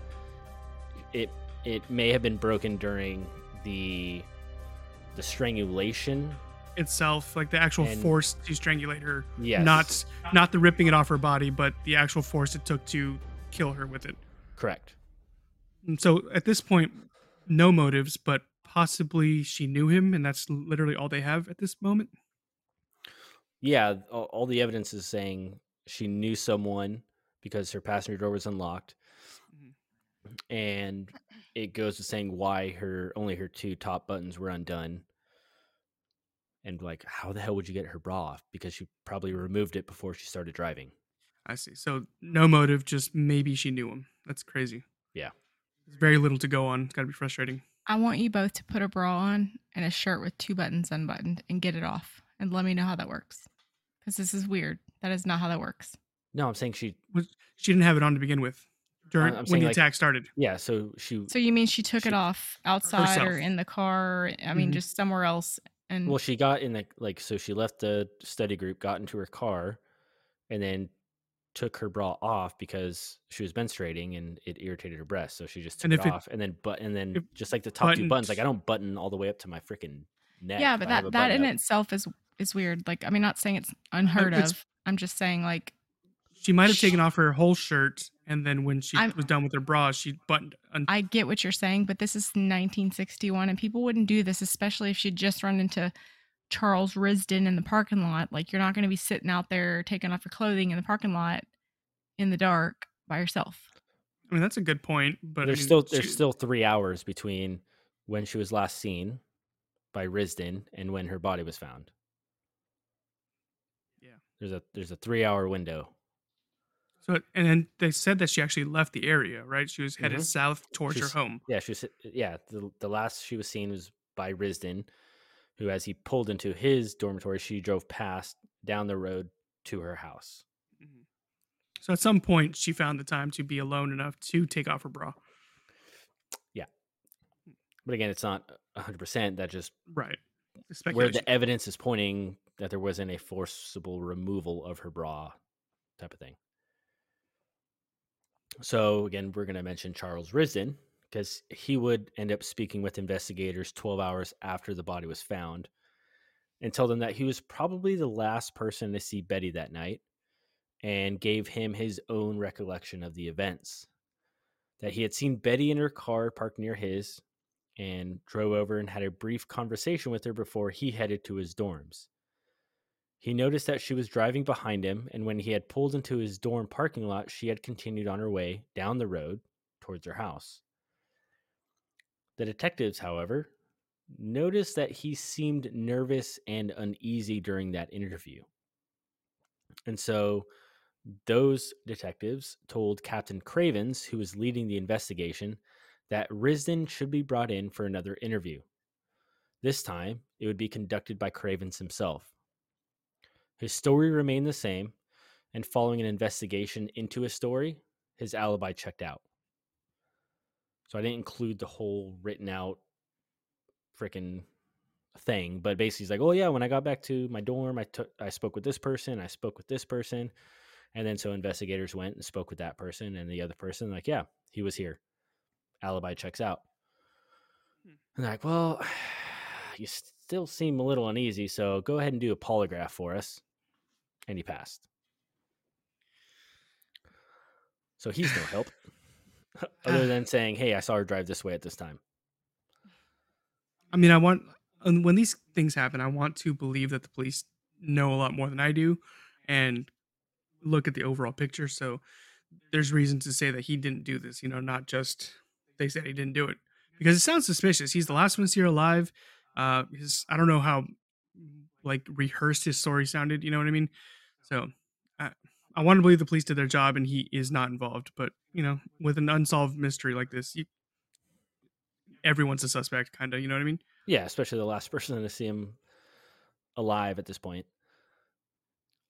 it it may have been broken during the the strangulation itself, like the actual and, force to strangulate her. Yes. Not not the ripping it off her body, but the actual force it took to kill her with it. Correct. And so at this point, no motives, but possibly she knew him, and that's literally all they have at this moment. Yeah, all, all the evidence is saying she knew someone because her passenger door was unlocked. Mm-hmm. And it goes to saying why her only her two top buttons were undone. And like, how the hell would you get her bra off? Because she probably removed it before she started driving. I see. So no motive, just maybe she knew him. That's crazy. Yeah. There's very little to go on. It's got to be frustrating. I want you both to put a bra on and a shirt with two buttons unbuttoned and get it off. And let me know how that works. Because this is weird. That is not how that works. No, I'm saying she... She didn't have it on to begin with during when the like, attack started. Yeah, so she... So you mean she took she, it off outside herself. Or in the car? I mean, mm-hmm. just somewhere else. And well, she got in the, like, so she left the study group, got into her car, and then took her bra off because she was menstruating and it irritated her breast. So she just took it, it off and then, but, and then if, just like the top buttoned, two buttons, like I don't button all the way up to my freaking neck. Yeah, but that, that in up. itself is, is weird. Like, I mean, not saying it's unheard it's, of. I'm just saying like. She might've she, taken off her whole shirt. And then when she I'm, was done with her bra, she buttoned. Un- I get what you're saying, but this is nineteen sixty-one, and people wouldn't do this, especially if she'd just run into Charles Risden in the parking lot. Like, you're not going to be sitting out there taking off your clothing in the parking lot in the dark by yourself. I I mean, that's a good point, but there's I mean, still there's she... still three hours between when she was last seen by Risden and when her body was found. Yeah, there's a there's a three hour window. So and then they said that she actually left the area, right? She was headed mm-hmm. south towards She's, her home. Yeah, she was, yeah. The the last she was seen was by Risden, who, as he pulled into his dormitory, she drove past down the road to her house. So at some point, she found the time to be alone enough to take off her bra. Yeah. But again, it's not one hundred percent. That just... Right. Where the evidence is pointing that there wasn't a forcible removal of her bra type of thing. So again, we're going to mention Charles Risden because he would end up speaking with investigators twelve hours after the body was found and tell them that he was probably the last person to see Betty that night, and gave him his own recollection of the events. That he had seen Betty in her car parked near his and drove over and had a brief conversation with her before he headed to his dorms. He noticed that she was driving behind him, and when he had pulled into his dorm parking lot, she had continued on her way down the road towards her house. The detectives, however, noticed that he seemed nervous and uneasy during that interview. And so those detectives told Captain Cravens, who was leading the investigation, that Risden should be brought in for another interview. This time, it would be conducted by Cravens himself. His story remained the same, and following an investigation into his story, his alibi checked out. So I didn't include the whole written out freaking thing, but basically he's like, oh yeah, when I got back to my dorm, I took, I spoke with this person, I spoke with this person. And then so investigators went and spoke with that person and the other person, like, yeah, he was here. Alibi checks out. And they're like, well, you still seem a little uneasy, so go ahead and do a polygraph for us. And he passed. So he's no help other than saying, hey, I saw her drive this way at this time. I mean, I want, and when these things happen, I want to believe that the police know a lot more than I do and look at the overall picture. So there's reason to say that he didn't do this, you know, not just they said he didn't do it, because it sounds suspicious. He's the last one to see her alive. Uh, his, I don't know how like rehearsed his story sounded. You know what I mean? So I, I want to believe the police did their job and he is not involved, but you know, with an unsolved mystery like this, you, everyone's a suspect kind of, you know what I mean? Yeah, especially the last person to see him alive at this point.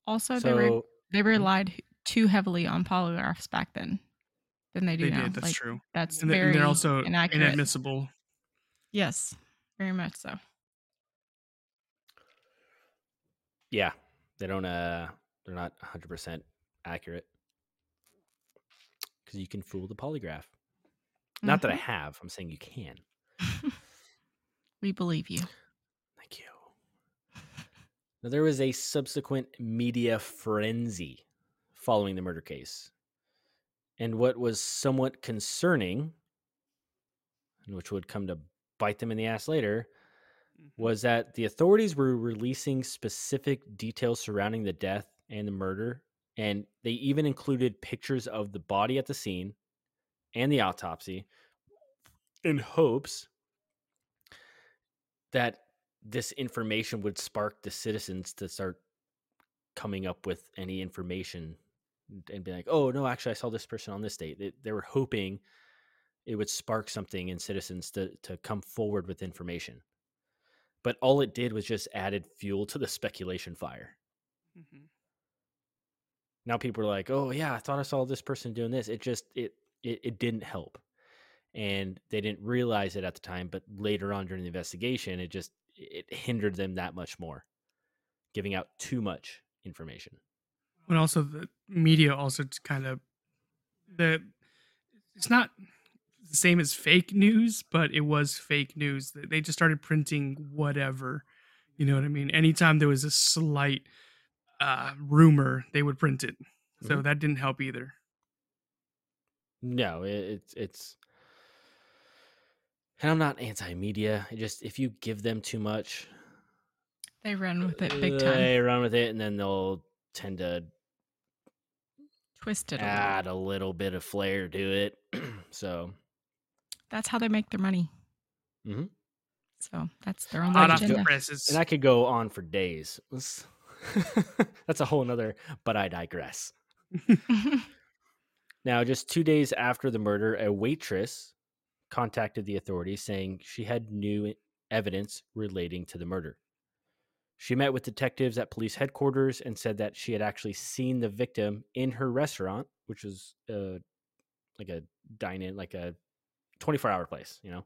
Also, so, they were, they relied too heavily on polygraphs back then than they do they now. Did, that's like, true. That's and very they're also inaccurate. Inadmissible. Yes, very much so. Yeah, they don't. Uh, they're not one hundred percent accurate because you can fool the polygraph. Mm-hmm. Not that I have. I'm saying you can. We believe you. Thank you. Now, there was a subsequent media frenzy following the murder case. And what was somewhat concerning, and which would come to bite them in the ass later, was that the authorities were releasing specific details surrounding the death and the murder. And they even included pictures of the body at the scene and the autopsy in hopes that this information would spark the citizens to start coming up with any information and be like, oh, no, actually, I saw this person on this date. They, they were hoping it would spark something in citizens to, to come forward with information. But all it did was just added fuel to the speculation fire. Mm-hmm. Now people are like, oh, yeah, I thought I saw this person doing this. It just, it it, it didn't help. And they didn't realize it at the time, but later on during the investigation, it just it hindered them that much more, giving out too much information. And also the media also kind of, the it's not the same as fake news, but it was fake news. They just started printing whatever, you know what I mean? Anytime there was a slight uh, rumor, they would print it. So mm-hmm. that didn't help either. No, it, it's it's... And I'm not anti-media. It just, if you give them too much, they run with it big time. They run with it, and then they'll tend to twist it, add a little, a little bit of flair to it, So that's how they make their money. Mm-hmm. So that's their own agenda. And I could go on for days. That's a whole nother, but I digress. Now, just two days after the murder, a waitress contacted the authorities saying she had new evidence relating to the murder. She met with detectives at police headquarters and said that she had actually seen the victim in her restaurant, which was uh, like a dine-in, like a twenty-four hour place, you know,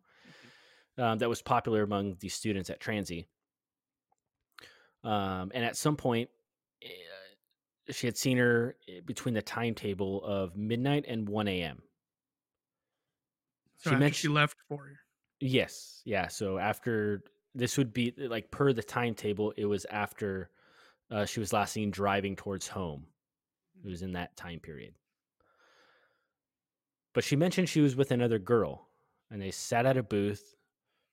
um, that was popular among the students at Transy. Um, and at some point, uh, she had seen her between the timetable of midnight and one a.m. So she, mentioned, she left for her. Yes. Yeah. So after this would be like per the timetable, it was after uh, she was last seen driving towards home. It was in that time period. But she mentioned she was with another girl and they sat at a booth.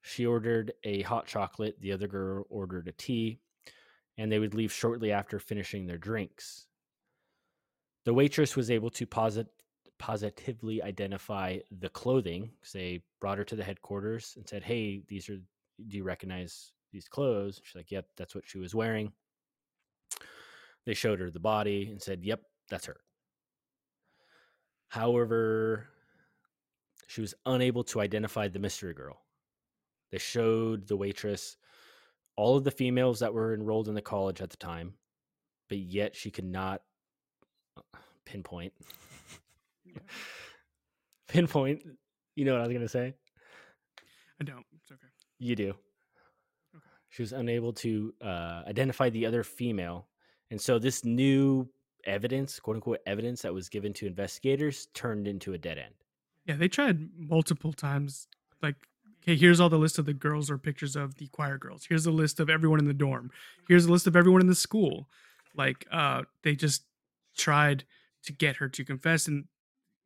She ordered a hot chocolate. The other girl ordered a tea. And they would leave shortly after finishing their drinks. The waitress was able to posit- positively identify the clothing, because they brought her to the headquarters and said, hey, these are, do you recognize these clothes? She's like, yep, that's what she was wearing. They showed her the body and said, yep, that's her. However, she was unable to identify the mystery girl. They showed the waitress all of the females that were enrolled in the college at the time, but yet she could not pinpoint, yeah. pinpoint, you know what I was going to say? I don't. It's okay. You do. Okay. She was unable to uh, identify the other female. And so this new evidence, quote unquote evidence that was given to investigators turned into a dead end. Yeah. They tried multiple times, like, okay, here's all the list of the girls or pictures of the choir girls. Here's a list of everyone in the dorm. Here's a list of everyone in the school. Like, uh, they just tried to get her to confess. And,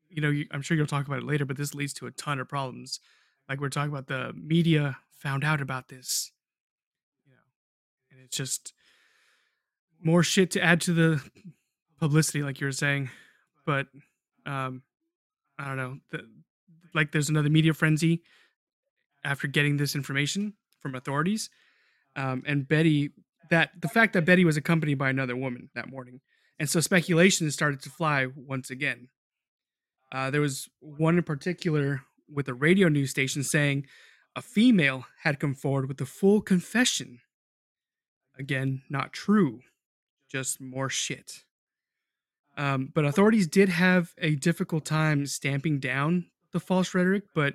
you know, you, I'm sure you'll talk about it later, but this leads to a ton of problems. Like, we're talking about the media found out about this, you know, and it's just more shit to add to the publicity, like you were saying. But, um, I don't know. The, like, there's another media frenzy after getting this information from authorities. Um, and Betty, that the fact that Betty was accompanied by another woman that morning. And so speculation started to fly once again. Uh, there was one in particular with a radio news station saying a female had come forward with a full confession. Again, not true, just more shit. Um, but authorities did have a difficult time stamping down the false rhetoric, but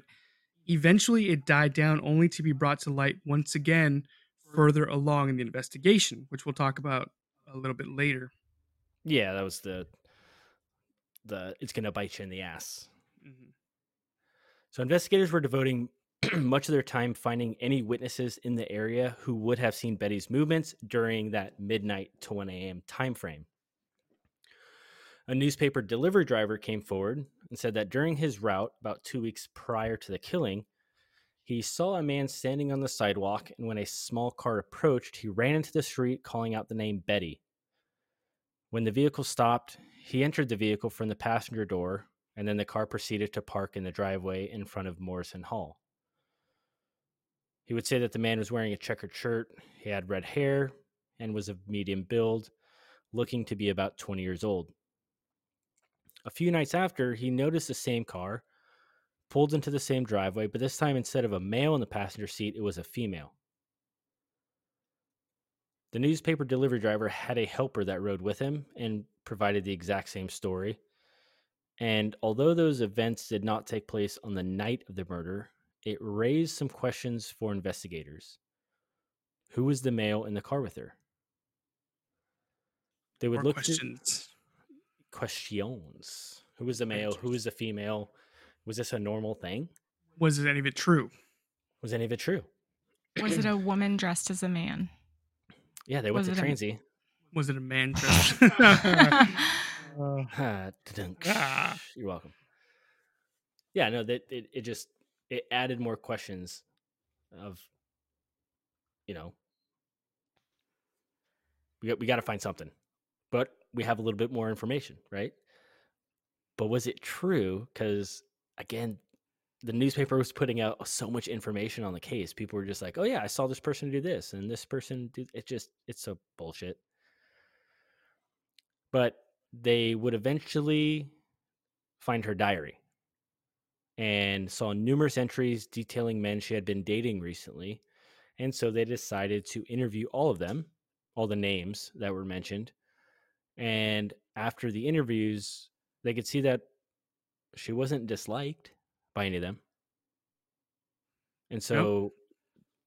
eventually, it died down only to be brought to light once again further along in the investigation, which we'll talk about a little bit later. Yeah, that was the, the it's going to bite you in the ass. Mm-hmm. So investigators were devoting much of their time finding any witnesses in the area who would have seen Betty's movements during that midnight to one a.m. time frame. A newspaper delivery driver came forward and said that during his route, about two weeks prior to the killing, he saw a man standing on the sidewalk, and when a small car approached, he ran into the street calling out the name Betty. When the vehicle stopped, he entered the vehicle from the passenger door, and then the car proceeded to park in the driveway in front of Morrison Hall. He would say that the man was wearing a checkered shirt, he had red hair, and was of medium build, looking to be about twenty years old. A few nights after, he noticed the same car, pulled into the same driveway, but this time instead of a male in the passenger seat, it was a female. The newspaper delivery driver had a helper that rode with him and provided the exact same story. And although those events did not take place on the night of the murder, it raised some questions for investigators. Who was the male in the car with her? They would More look questions. To- questions. Who was the male? Who was the female? Was this a normal thing? Was it any of it true? Was any of it true? Was it a woman dressed as a man? Yeah, they went was to Transy. A... Was it a man dressed? uh, You're welcome. Yeah, no, that it, it just it added more questions of, you know, we got, we got to find something. But we have a little bit more information, right? But was it true? Because again, the newspaper was putting out so much information on the case. People were just like, oh, yeah, I saw this person do this and this person do it. Just it's so bullshit. But they would eventually find her diary and saw numerous entries detailing men she had been dating recently. And so they decided to interview all of them, all the names that were mentioned. And after the interviews, they could see that she wasn't disliked by any of them. And so nope.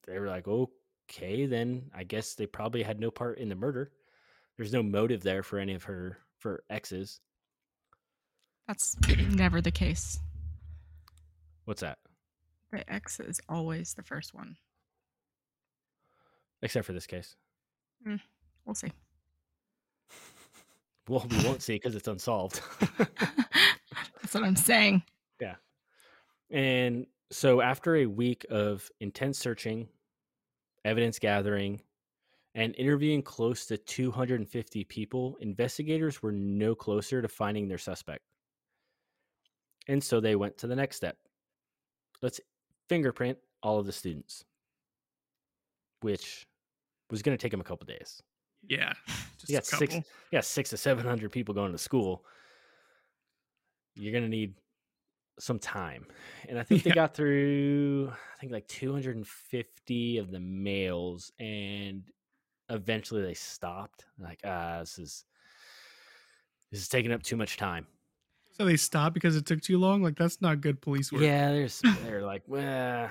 They were like, okay, then I guess they probably had no part in the murder. There's no motive there for any of her, for exes. That's never the case. What's that? The ex is always the first one. Except for this case. Mm, we'll see. Well, we won't see because it's unsolved. That's what I'm saying. Yeah. And so after a week of intense searching, evidence gathering, and interviewing close to two hundred fifty people, investigators were no closer to finding their suspect. And so they went to the next step. Let's fingerprint all of the students, which was going to take them a couple of days. Yeah. Just you got six, you got six to seven hundred people going to school. You're going to need some time. And I think yeah. they got through, I think like two hundred fifty of the males, and eventually they stopped. Like, ah, uh, this is, this is taking up too much time. So they stopped because it took too long? Like, that's not good police work. Yeah, there's, they're like, well.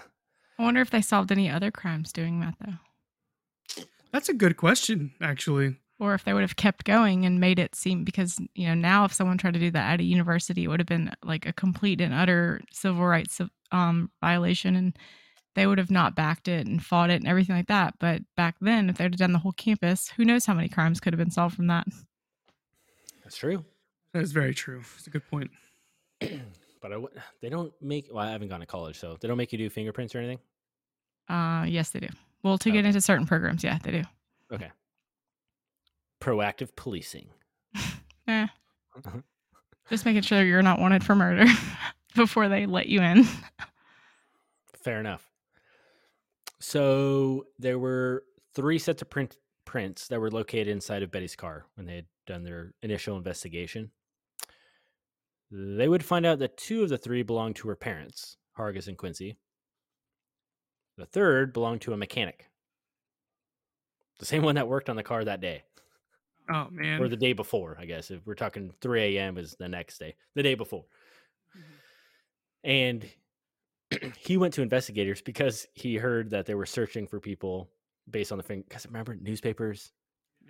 I wonder if they solved any other crimes doing that, though. That's a good question, actually. Or if they would have kept going and made it seem, because, you know, now if someone tried to do that at a university, it would have been like a complete and utter civil rights um, violation, and they would have not backed it and fought it and everything like that. But back then, if they'd have done the whole campus, who knows how many crimes could have been solved from that. That's true. That is very true. It's a good point. But I, they don't make, well, I haven't gone to college, so they don't make you do fingerprints or anything? Uh, yes, they do. Well, to oh. get into certain programs, yeah, they do. Okay. Proactive policing. Eh. Just making sure you're not wanted for murder before they let you in. Fair enough. So there were three sets of print prints that were located inside of Betty's car when they had done their initial investigation. They would find out that two of the three belonged to her parents, Hargis and Quincy. The third belonged to a mechanic. The same one that worked on the car that day. Oh, man. Or the day before, I guess. If we're talking three a.m. is the next day. The day before. Mm-hmm. And he went to investigators because he heard that they were searching for people based on the finger. Because remember, newspapers?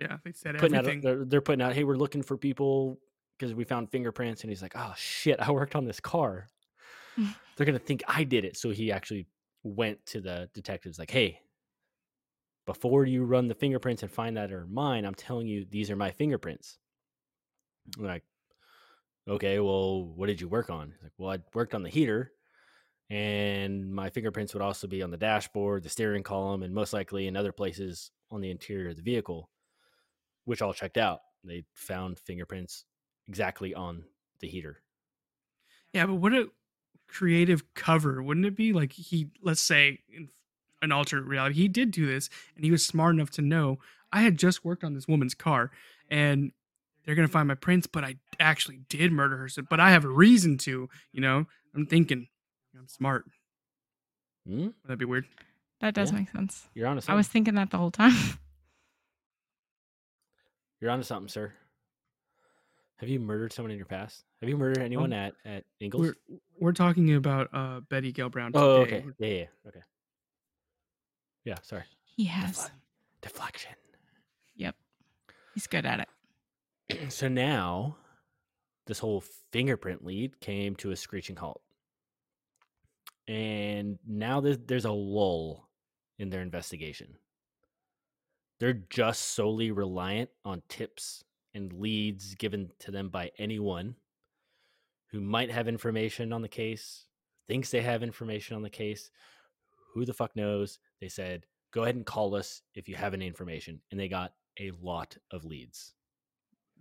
Yeah, they said putting everything. Out, they're, they're putting out, hey, we're looking for people because we found fingerprints. And he's like, oh, shit, I worked on this car. They're going to think I did it. So he actually went to the detectives like, hey, before you run the fingerprints and find that are mine, I'm telling you, these are my fingerprints. I'm like, okay, well, what did you work on? He's like, well, I worked on the heater. And my fingerprints would also be on the dashboard, the steering column, and most likely in other places on the interior of the vehicle, which all checked out. They found fingerprints exactly on the heater. Yeah, but what a creative cover. Wouldn't it be like he, let's say in an alternate reality, he did do this and he was smart enough to know I had just worked on this woman's car and they're going to find my prints, but I actually did murder her. So, but I have a reason to, you know, I'm thinking I'm smart. Hmm? Would that be weird? That does yeah. make sense. You're on to something. I was thinking that the whole time. You're on to something, sir. Have you murdered someone in your past? Have you murdered anyone oh, at, at Ingalls? We're, we're talking about uh, Betty Gail Brown today. Oh, okay. Yeah, yeah, okay. Yeah, sorry. He has. Defle- deflection. Yep. He's good at it. So now, this whole fingerprint lead came to a screeching halt. And now there's, there's a lull in their investigation. They're just solely reliant on tips and leads given to them by anyone who might have information on the case, thinks they have information on the case. Who the fuck knows? They said, go ahead and call us if you have any information. And they got a lot of leads.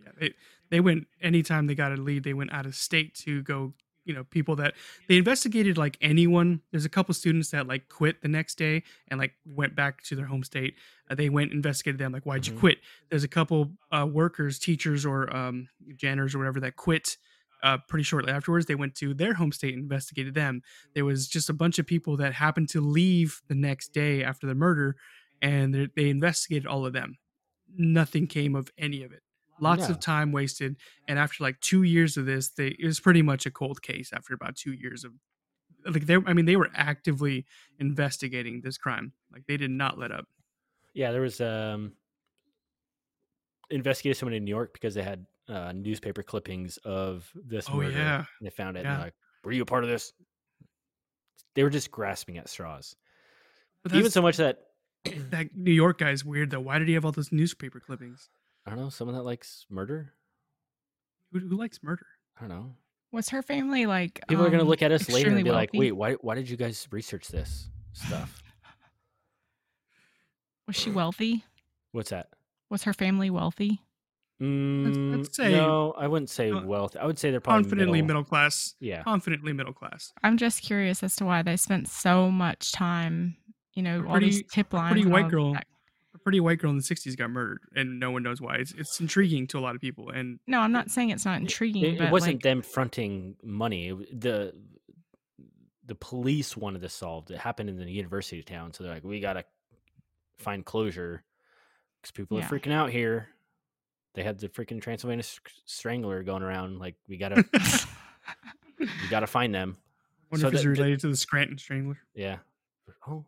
Yeah, they, they went, anytime they got a lead, they went out of state to go you know, people that they investigated, like anyone. There's a couple students that like quit the next day and like went back to their home state. Uh, they went and investigated them. Like, why'd mm-hmm. you quit? There's a couple uh, workers, teachers or um, janitors or whatever that quit uh, pretty shortly afterwards. They went to their home state and investigated them. There was just a bunch of people that happened to leave the next day after the murder, and they investigated all of them. Nothing came of any of it. Lots yeah. of time wasted. And after like two years of this, they, it was pretty much a cold case after about two years of like, they, I mean, they were actively investigating this crime. Like they did not let up. Yeah. There was, um, investigated someone in New York because they had uh newspaper clippings of this oh, murder yeah. and they found it. Yeah. And they're like, were you a part of this? They were just grasping at straws. Even so much that that New York guy's weird though. Why did he have all those newspaper clippings? I don't know, someone that likes murder? Who, who likes murder? I don't know. Was her family like... People um, are going to look at us later and be wealthy? Like, wait, why why did you guys research this stuff? Was she wealthy? What's that? Was her family wealthy? Mm, let's, let's say, no, I wouldn't say uh, wealth. I would say they're probably confidently middle. middle class. Yeah. Confidently middle class. I'm just curious as to why they spent so much time, you know, pretty, all these tip lines. Pretty white girl. That. Pretty white girl in the sixties got murdered and no one knows why. It's it's intriguing to a lot of people. And no, I'm not saying it's not intriguing. It, it, but it wasn't like, them fronting money. The the police wanted this solved. It happened in the university town. So they're like, we got to find closure because people yeah. are freaking out here. They had the freaking Transylvania Strangler going around. Like we got to, we got to find them. I wonder so if that, it's related to the Scranton Strangler. Yeah. Oh.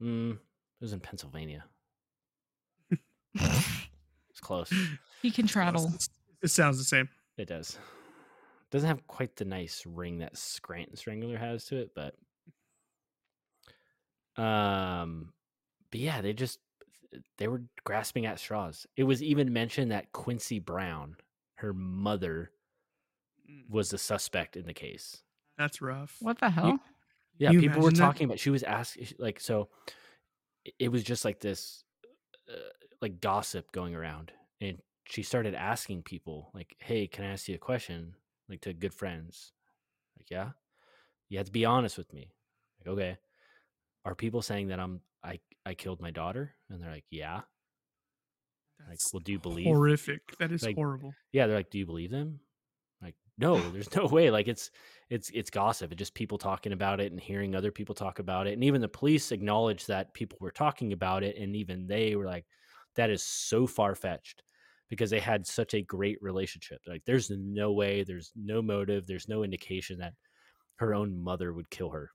Hmm. It was in Pennsylvania. It's close. He can travel. It sounds the same. It does. It doesn't have quite the nice ring that Scranton Strangler has to it, but um, but yeah, they just they were grasping at straws. It was even mentioned that Quincy Brown, her mother, was the suspect in the case. That's rough. What the hell? You, yeah, you people were talking that? About. She was asking, like, so. It was just like this, uh, like gossip going around, and she started asking people, like, "Hey, can I ask you a question?" Like to good friends, like, "Yeah, you have to be honest with me." Like, okay, are people saying that I'm I I killed my daughter? And they're like, "Yeah." That's like, well, do you believe? Horrific. That is like, horrible. Yeah, they're like, "Do you believe them?" Like, no, there's no way. Like, it's it's it's gossip. It's just people talking about it and hearing other people talk about it. And even the police acknowledged that people were talking about it. And even they were like, that is so far-fetched because they had such a great relationship. Like, there's no way, there's no motive, there's no indication that her own mother would kill her.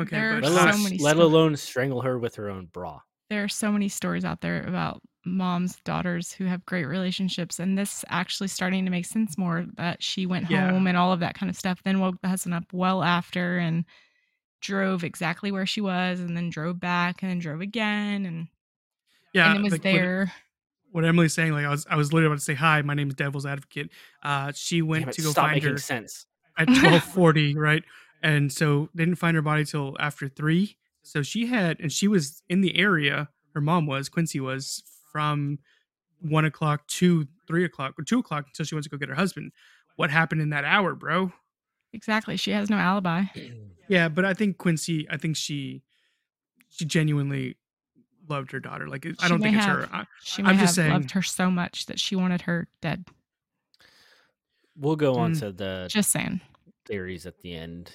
Okay, let, so alone, many let alone strangle her with her own bra. There are so many stories out there about moms, daughters who have great relationships, and this actually starting to make sense more that she went yeah. home and all of that kind of stuff, then woke the husband up well after and drove exactly where she was and then drove back and then drove again and yeah and it was like, there what, what Emily's saying, like I was I was literally about to say, hi, my name is Devil's Advocate. Uh she went it, to go find her sense. At twelve forty right, and so they didn't find her body till after three, so she had and she was in the area, her mom was, Quincy was, from one o'clock to three o'clock or two o'clock until she went to go get her husband. What happened in that hour, bro? Exactly. She has no alibi. Yeah. But I think Quincy, I think she, she genuinely loved her daughter. Like, it, I don't think have, it's her. I, she may I'm have just saying, loved her so much that she wanted her dead. We'll go on mm, to the just saying theories at the end.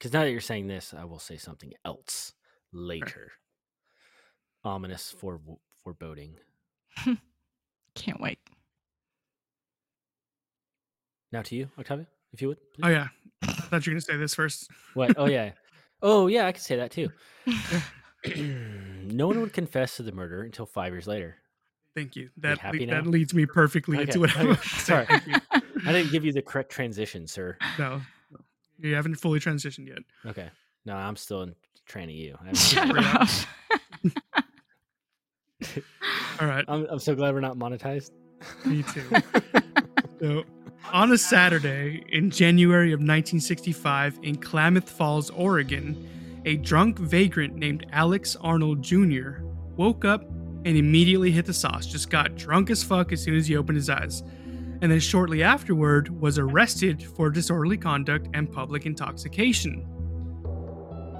Cause now that you're saying this, I will say something else later. Right. Ominous for, foreboding. Can't wait. Now to you, Octavia, if you would, please. Oh yeah, I thought you were gonna say this first. What? Oh yeah. Oh yeah, I could say that too. No one would confess to the murder until five years later. Thank you. That le- that leads me perfectly okay. into what I was sorry. I didn't give you the correct transition, sir. No, no. You haven't fully transitioned yet. Okay. No, I'm still in tranny you. Shut up. All right. I'm, I'm so glad we're not monetized. Me too. So, on a Saturday in January of nineteen sixty-five in Klamath Falls, Oregon, a drunk vagrant named Alex Arnold Junior woke up and immediately hit the sauce. Just got drunk as fuck as soon as he opened his eyes. and then shortly afterward was arrested for disorderly conduct and public intoxication.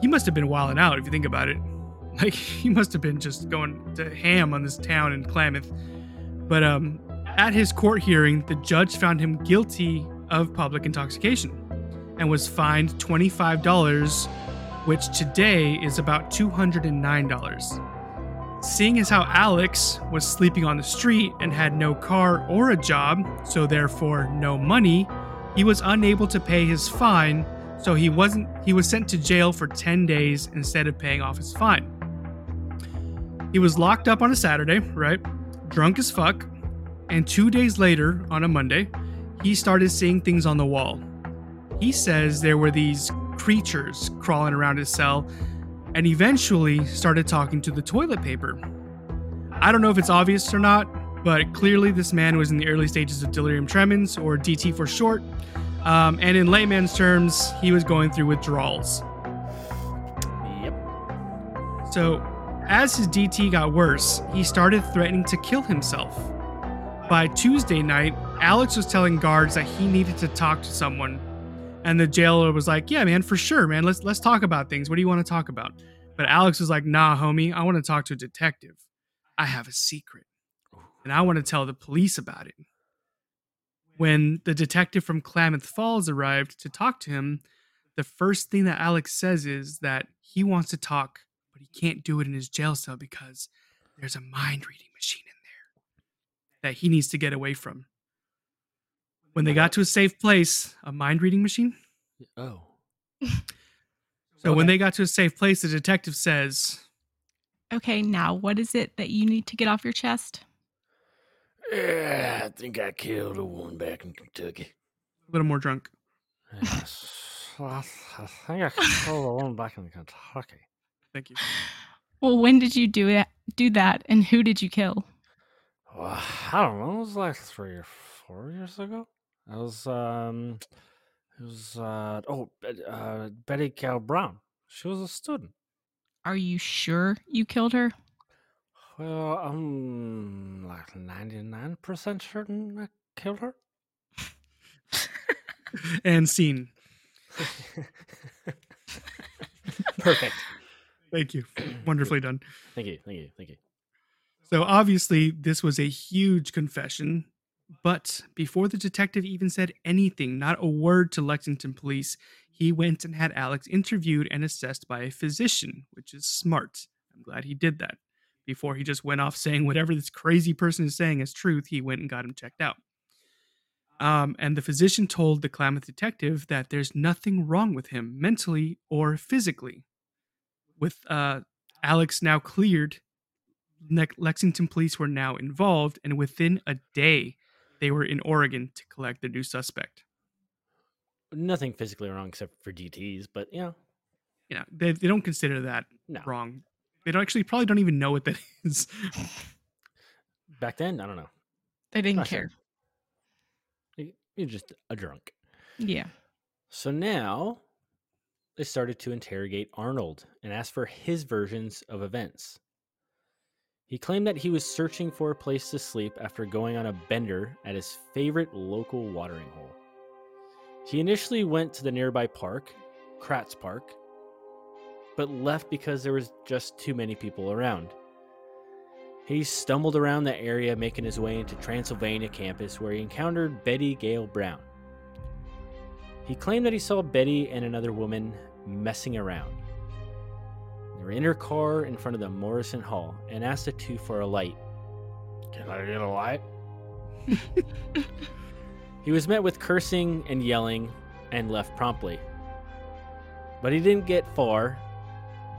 He must have been wilding out if you think about it. Like, he must have been just going to ham on this town in Klamath. But um, at his court hearing, the judge found him guilty of public intoxication and was fined twenty-five dollars, which today is about two hundred nine dollars. Seeing as how Alex was sleeping on the street and had no car or a job, so therefore no money, he was unable to pay his fine, so he wasn't. He was sent to jail for ten days instead of paying off his fine. He was locked up on a Saturday, right? Drunk as fuck. And two days later, on a Monday, he started seeing things on the wall. He says there were these creatures crawling around his cell and eventually started talking to the toilet paper. I don't know if it's obvious or not, but clearly this man was in the early stages of delirium tremens, or D T for short. Um, and in layman's terms, he was going through withdrawals. Yep. So as his D T got worse, he started threatening to kill himself. By Tuesday night, Alex was telling guards that he needed to talk to someone. And the jailer was like, yeah, man, for sure, man. Let's let's talk about things. What do you want to talk about? But Alex was like, nah, homie, I want to talk to a detective. I have a secret. And I want to tell the police about it. When the detective from Klamath Falls arrived to talk to him, the first thing that Alex says is that he wants to talk, but he can't do it in his jail cell because there's a mind-reading machine in there that he needs to get away from. When they got to a safe place, a mind-reading machine? Oh. So okay. When they got to a safe place, the detective says, okay, now what is it that you need to get off your chest? Yeah, I think I killed a woman back in Kentucky. A little more drunk. I think I killed a woman back in Kentucky. Thank you. Well, when did you do it? Do that, and who did you kill? Well, I don't know. It was like three or four years ago. I was, um, it was, uh, oh, uh, Betty Gail Brown. She was a student. Are you sure you killed her? Well, I'm like ninety-nine percent certain I killed her. And scene. Perfect. Thank you. Wonderfully done. Thank you. Thank you. Thank you. So obviously, this was a huge confession. But before the detective even said anything, not a word to Lexington police, he went and had Alex interviewed and assessed by a physician, which is smart. I'm glad he did that. Before he just went off saying whatever this crazy person is saying is truth, he went and got him checked out. Um, and the physician told the Klamath detective that there's nothing wrong with him mentally or physically. With uh, Alex now cleared, ne- Lexington police were now involved, and within a day, they were in Oregon to collect the new suspect. Nothing physically wrong except for D Ts, but you know. You know, they, they don't consider that no. wrong. They don't actually probably don't even know what that is. Back then, I don't know. They didn't Not care. Sure. You're just a drunk. Yeah. So now they started to interrogate Arnold and ask for his versions of events. He claimed that he was searching for a place to sleep after going on a bender at his favorite local watering hole. He initially went to the nearby park, Kratz Park, but left because there was just too many people around. He stumbled around the area, making his way into Transylvania campus, where he encountered Betty Gail Brown. He claimed that he saw Betty and another woman messing around. They were in her car in front of the Morrison Hall and asked the two for a light. Can I get a light? He was met with cursing and yelling and left promptly. But he didn't get far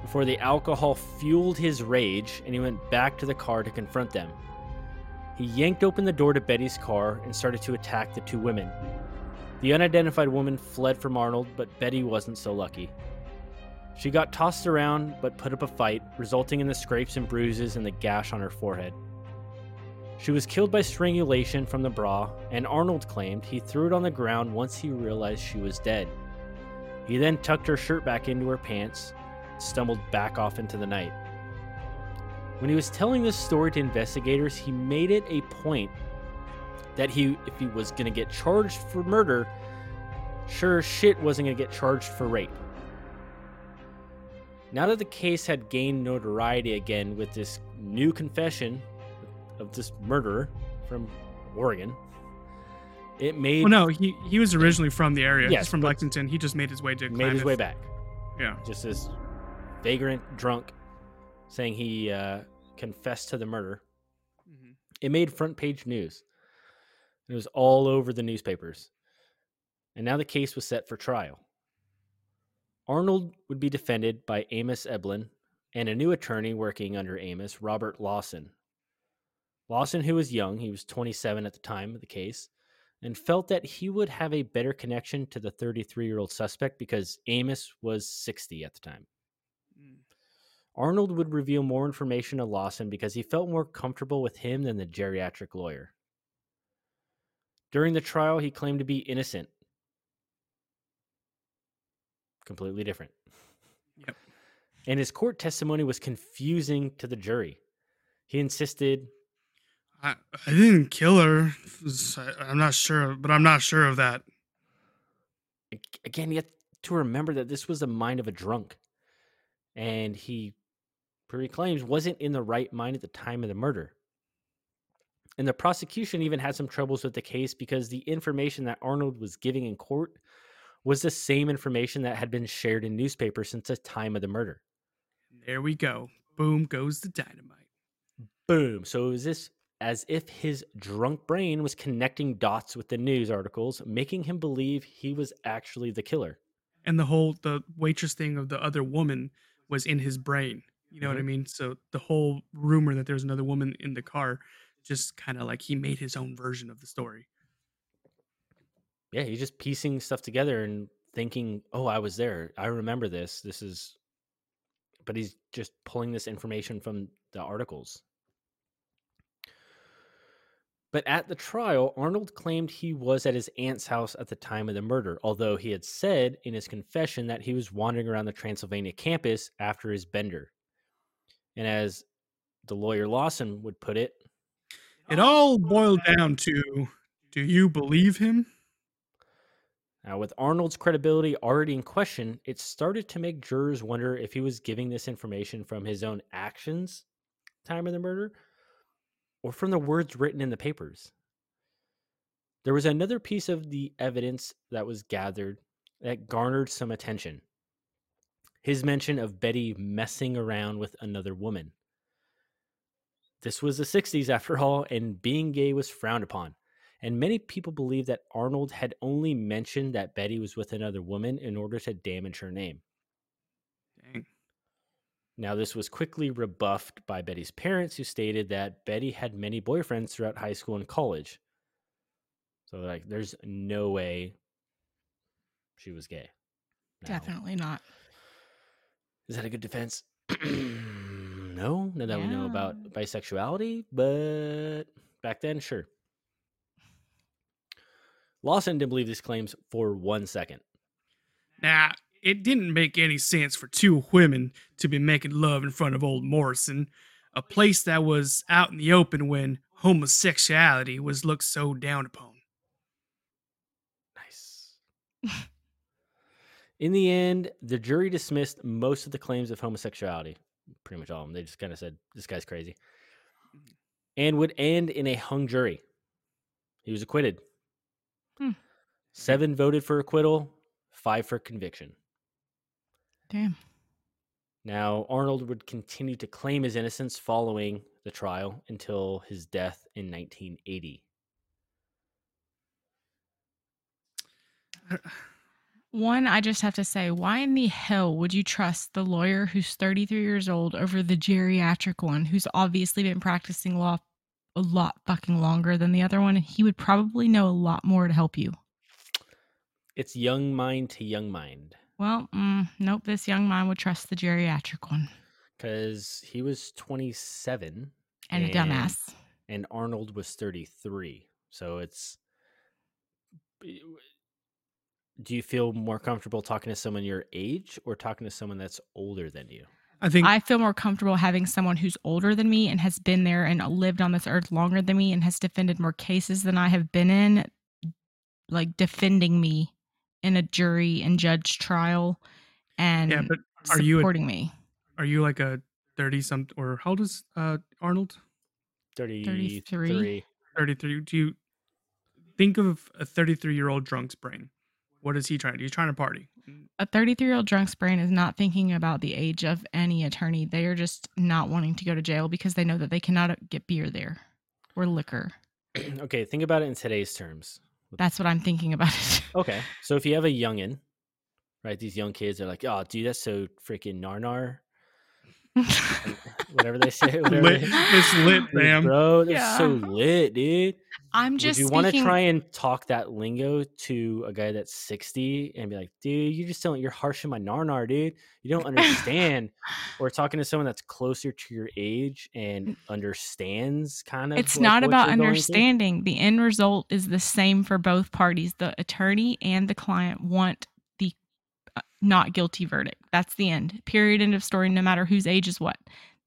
before the alcohol fueled his rage, and he went back to the car to confront them. He yanked open the door to Betty's car and started to attack the two women. The unidentified woman fled from Arnold, but Betty wasn't so lucky. She got tossed around but put up a fight, resulting in the scrapes and bruises and the gash on her forehead. She was killed by strangulation from the bra, and Arnold claimed he threw it on the ground once he realized she was dead. He then tucked her shirt back into her pants and stumbled back off into the night. When he was telling this story to investigators, he made it a point that he, if he was going to get charged for murder, sure as shit wasn't going to get charged for rape. Now that the case had gained notoriety again with this new confession of this murderer from Oregon, it made... Well, no, he, he was originally from the area. Yes, he's from Lexington. He just made his way to Klamath. Made his way back. Yeah. Just this vagrant drunk saying he uh, confessed to the murder. Mm-hmm. It made front page news. It was all over the newspapers. And now the case was set for trial. Arnold would be defended by Amos Eblin and a new attorney working under Amos, Robert Lawson. Lawson, who was young, he was twenty-seven at the time of the case, and felt that he would have a better connection to the thirty-three-year-old suspect because Amos was sixty at the time. Mm. Arnold would reveal more information to Lawson because he felt more comfortable with him than the geriatric lawyer. During the trial, he claimed to be innocent. Completely different. Yep. And his court testimony was confusing to the jury. He insisted, I, I didn't kill her. Was, I, I'm not sure, but I'm not sure of that. Again, you have to remember that this was the mind of a drunk. And he, he claims, wasn't in the right mind at the time of the murder. And the prosecution even had some troubles with the case because the information that Arnold was giving in court was the same information that had been shared in newspapers since the time of the murder. There we go. Boom goes the dynamite. Boom. So it was this, as if his drunk brain was connecting dots with the news articles, making him believe he was actually the killer. And the whole, the waitress thing of the other woman was in his brain. You know mm-hmm. what I mean? So the whole rumor that there was another woman in the car, just kind of like he made his own version of the story. Yeah, he's just piecing stuff together and thinking, oh, I was there. I remember this. This is... But he's just pulling this information from the articles. But at the trial, Arnold claimed he was at his aunt's house at the time of the murder, although he had said in his confession that he was wandering around the Transylvania campus after his bender. And as the lawyer Lawson would put it... It all boiled down to, do you believe him? Now, with Arnold's credibility already in question, it started to make jurors wonder if he was giving this information from his own actions at the time of the murder or from the words written in the papers. There was another piece of the evidence that was gathered that garnered some attention. His mention of Betty messing around with another woman. This was the sixties, after all, and being gay was frowned upon. And many people believe that Arnold had only mentioned that Betty was with another woman in order to damage her name. Dang. Now, this was quickly rebuffed by Betty's parents, who stated that Betty had many boyfriends throughout high school and college. So, like, there's no way she was gay. No. Definitely not. Is that a good defense? No, not that yeah. we know about bisexuality, but back then, sure. Lawson didn't believe these claims for one second. Now, it didn't make any sense for two women to be making love in front of old Morrison, a place that was out in the open when homosexuality was looked so down upon. Nice. In the end, the jury dismissed most of the claims of homosexuality. Pretty much all of them. They just kind of said, this guy's crazy. And would end in a hung jury. He was acquitted. Hmm. Seven voted for acquittal, five for conviction. Damn. Now, Arnold would continue to claim his innocence following the trial until his death in nineteen eighty. One, I just have to say, why in the hell would you trust the lawyer who's thirty-three years old over the geriatric one who's obviously been practicing law a lot fucking longer than the other one, and he would probably know a lot more to help you. It's young mind to young mind. Well, mm, nope, this young mind would trust the geriatric one. Because he was twenty-seven. And, and a dumbass. And Arnold was thirty-three. So it's... Do you feel more comfortable talking to someone your age or talking to someone that's older than you? I think I feel more comfortable having someone who's older than me and has been there and lived on this earth longer than me and has defended more cases than I have been in, like defending me in a jury and judge trial and yeah, but are supporting you a, me. Are you like a thirty-something, or how old is uh, Arnold? thirty-three. thirty-three. Do you think of a thirty-three-year-old drunk's brain? What is he trying to do? He's trying to party. A thirty-three-year-old drunk's brain is not thinking about the age of any attorney. They are just not wanting to go to jail because they know that they cannot get beer there or liquor. Okay, think about it in today's terms. That's what I'm thinking about. Okay, so if you have a youngin', right, these young kids are like, oh, dude, that's so freaking nar-nar. Whatever they say. Whatever lit. They, it's lit, man. Bro, that's yeah. so lit, dude. I'm just Would you speaking... want to try and talk that lingo to a guy that's sixty and be like, dude, you just don't, you're harshing my nar-nar, dude. You don't understand. Or talking to someone that's closer to your age and understands kind of. It's like not about understanding. The end result is the same for both parties. The attorney and the client want the uh, not guilty verdict. That's the end. Period. End of story. No matter whose age is what.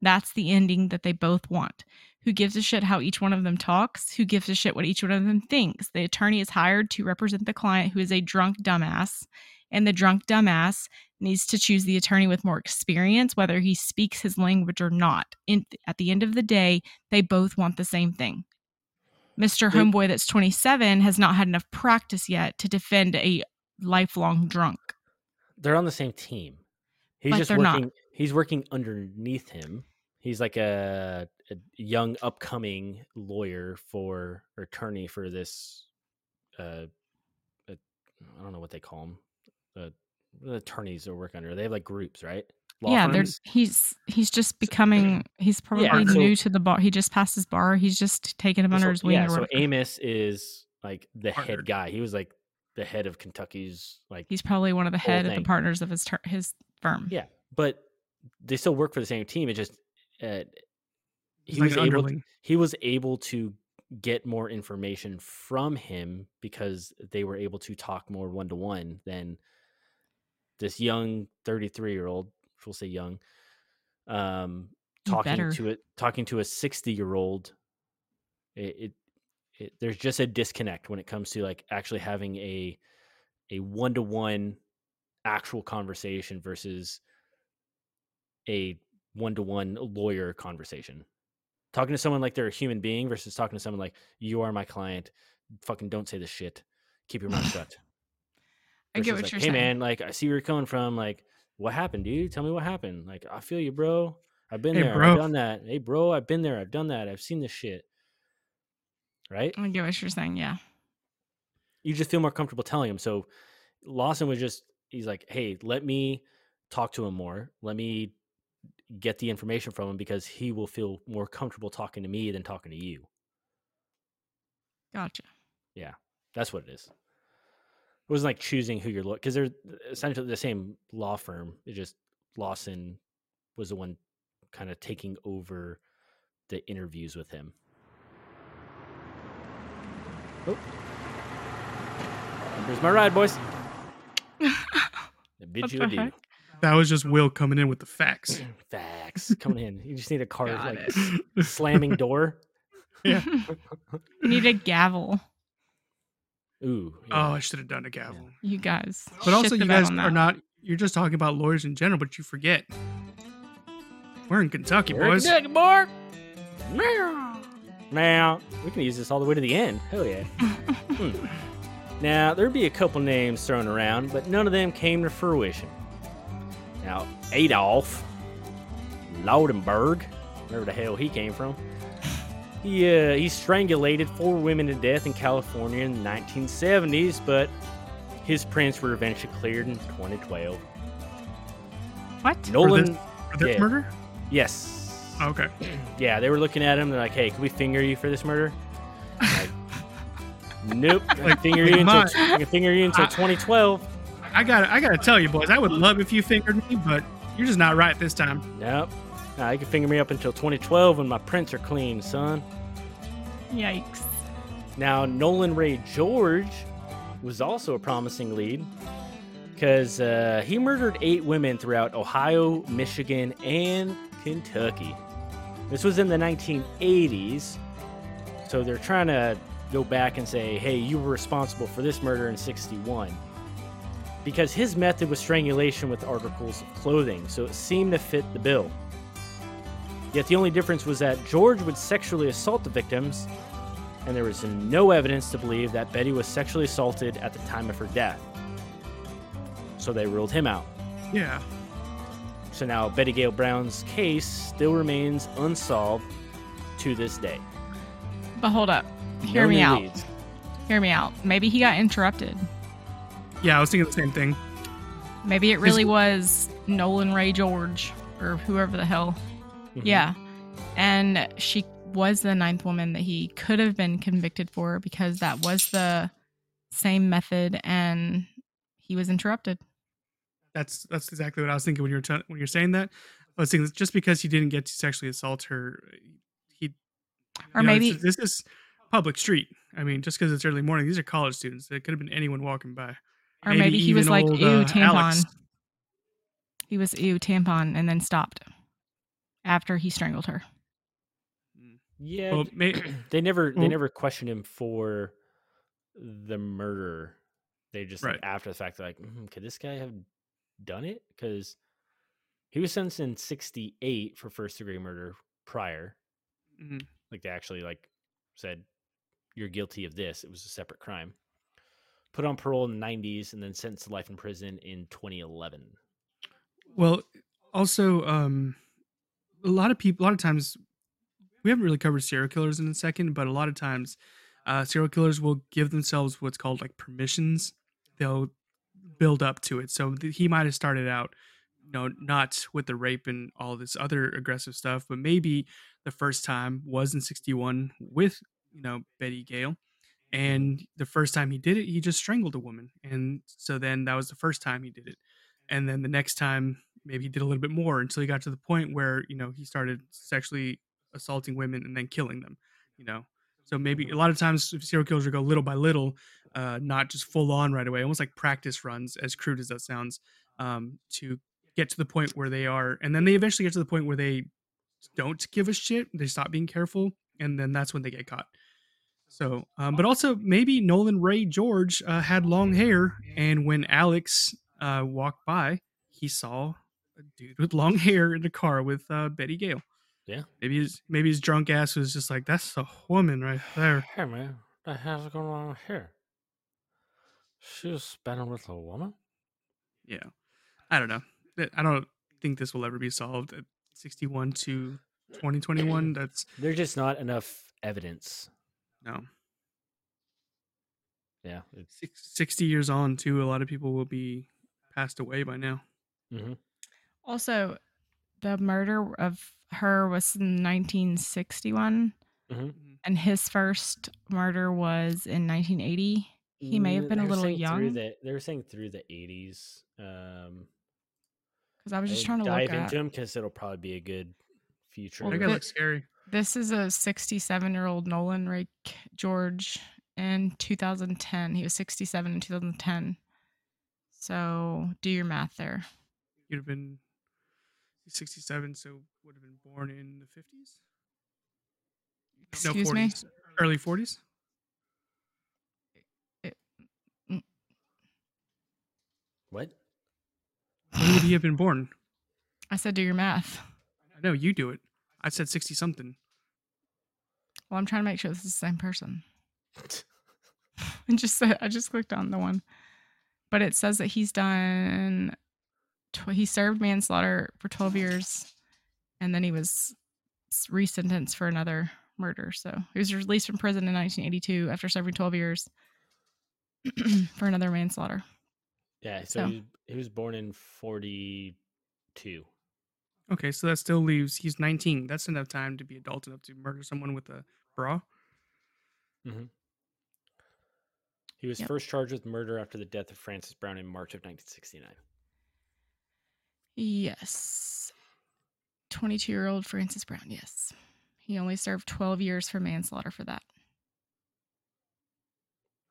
That's the ending that they both want. Who gives a shit how each one of them talks? Who gives a shit what each one of them thinks? The attorney is hired to represent the client who is a drunk dumbass, and the drunk dumbass needs to choose the attorney with more experience, whether he speaks his language or not. In, at the end of the day, they both want the same thing. Mister Homeboy that's twenty-seven has not had enough practice yet to defend a lifelong drunk. They're on the same team. He's but just working. Not. He's working underneath him. He's like a, a young upcoming lawyer for or attorney for this. Uh, uh, I don't know what they call them. Uh, the attorneys that work under. They have like groups, right? Law yeah, there's he's he's just becoming. He's probably yeah, so, new to the bar. He just passed his bar. He's just taking him under so, his wing. Yeah. Or so whatever. Amos is like the partnered. head guy. He was like the head of Kentucky's like. He's probably one of the head thing. of the partners of his ter- his firm. Yeah, but they still work for the same team. It just. Uh, he, like was able to, he was able to get more information from him because they were able to talk more one-to-one than this young thirty-three-year-old, we'll say young, um, talking to it, talking to a sixty-year-old. It, it, it, there's just a disconnect when it comes to like actually having a a one-to-one actual conversation versus a one-to-one lawyer conversation. Talking to someone like they're a human being versus talking to someone like, you are my client, fucking don't say this shit, keep your mouth shut. I get what like, you're hey saying. Hey man, like I see where you're coming from, like what happened, dude? Tell me what happened. Like I feel you, bro. I've been hey, there, bro. I've done that. Hey bro, I've been there, I've done that, I've seen this shit. Right? I get what you're saying, yeah. You just feel more comfortable telling him. So Lawson was just, he's like, hey, let me talk to him more. Let me get the information from him because he will feel more comfortable talking to me than talking to you. Gotcha. Yeah, that's what it is. It wasn't like choosing who you're looking because they're essentially the same law firm. It just Lawson was the one kind of taking over the interviews with him. Oh, here's my ride, boys. I bid you adieu. That was just Will coming in with the facts. Facts coming in. You just need a car like it. Slamming door. Yeah. You need a gavel. Ooh. Yeah. Oh, I should have done a gavel. Yeah. You guys. But also, you guys are not. You're just talking about lawyers in general, but you forget we're in Kentucky, we're boys. Kentucky, boy. Meow. Meow. We can use this all the way to the end. Hell yeah. hmm. Now there'd be a couple names thrown around, but none of them came to fruition. Now, Adolf Laudenberg, wherever the hell he came from, he, uh, he strangulated four women to death in California in the nineteen seventies, but his prints were eventually cleared in twenty twelve. What? Nolan, for this, for this yeah. murder? Yes. Okay. Yeah, they were looking at him. They're like, hey, can we finger you for this murder? Like, nope. Like, finger you until, I can finger you until twenty twelve. I gotta, I gotta tell you, boys, I would love if you fingered me, but you're just not right this time. Nope. Nah, you can finger me up until twenty twelve when my prints are clean, son. Yikes. Now, Nolan Ray George was also a promising lead. because uh, he murdered eight women throughout Ohio, Michigan, and Kentucky. This was in the nineteen eighties, so they're trying to go back and say, hey, you were responsible for this murder in sixty-one. Because his method was strangulation with articles of clothing, so it seemed to fit the bill. Yet the only difference was that George would sexually assault the victims, and there was no evidence to believe that Betty was sexually assaulted at the time of her death. So they ruled him out. Yeah. So now Betty Gail Brown's case still remains unsolved to this day. But hold up. Hear no me out. Leads. Hear me out. Maybe he got interrupted. Yeah, I was thinking the same thing. Maybe it really His... was Nolan Ray George or whoever the hell. Mm-hmm. Yeah. And she was the ninth woman that he could have been convicted for because that was the same method and he was interrupted. That's that's exactly what I was thinking when you were t- when you're saying that. I was thinking just because he didn't get to sexually assault her, he or you know, maybe this, this is public street. I mean, just because it's early morning, these are college students. It could have been anyone walking by. Or maybe, maybe he was like, old, ew, uh, tampon. Alex. He was, ew, tampon, and then stopped after he strangled her. Yeah, well, maybe, they never well, they never questioned him for the murder. They just, right. like, after the fact, they're like, mm, could this guy have done it? Because he was sentenced in sixty-eight for first-degree murder prior. Mm-hmm. Like, they actually, like, said, you're guilty of this. It was a separate crime. Put on parole in the nineties and then sentenced to life in prison in twenty eleven. Well, also, um, a lot of people, a lot of times, we haven't really covered serial killers in a second, but a lot of times uh, serial killers will give themselves what's called like permissions. They'll build up to it. So th- he might have started out, you know, not with the rape and all this other aggressive stuff, but maybe the first time was in sixty-one with, you know, Betty Gail. And the first time he did it, he just strangled a woman. And so then that was the first time he did it. And then the next time, maybe he did a little bit more until he got to the point where, you know, he started sexually assaulting women and then killing them, you know? So maybe a lot of times serial killers will go little by little, uh, not just full on right away, almost like practice runs, as crude as that sounds, um, to get to the point where they are. And then they eventually get to the point where they don't give a shit. They stop being careful. And then that's when they get caught. So, um, but also maybe Nolan Ray George uh, had long hair, and when Alex uh, walked by, he saw a dude with long hair in the car with uh, Betty Gail. Yeah, maybe his maybe his drunk ass was just like, "That's a woman right there." Hey man, what the hell's going on here? She was spending with a woman. Yeah, I don't know. I don't think this will ever be solved. At sixty-one to twenty twenty-one. That's there's just not enough evidence. No. Yeah. It's... sixty years on, too, a lot of people will be passed away by now. Mm-hmm. Also, the murder of her was in nineteen sixty-one, mm-hmm. and his first murder was in nineteen eighty. He may have been a little young. The, they were saying through the eighties. Because um, I was just trying to dive look into him because it'll probably be a good future. Well, I think it looks scary. This is a sixty-seven-year-old Nolan Ray George in two thousand ten. He was sixty-seven in two thousand ten. So do your math there. You'd have been sixty-seven, so would have been born in the fifties? Excuse no, forties. Me? Early forties? It, it, what? When would he have been born? I said do your math. I know, you do it. I said sixty something. Well, I'm trying to make sure this is the same person. I just said, I just clicked on the one, but it says that he's done. Tw- he served manslaughter for twelve years, and then he was resentenced for another murder. So he was released from prison in nineteen eighty-two after serving twelve years for another manslaughter. Yeah, so, so. He, he was born in forty-two. Okay, so that still leaves, he's nineteen. That's enough time to be adult enough to murder someone with a bra. Mm-hmm. He was yep. first charged with murder after the death of Francis Brown in March of nineteen sixty-nine. Yes. twenty-two-year-old Francis Brown, yes. He only served twelve years for manslaughter for that.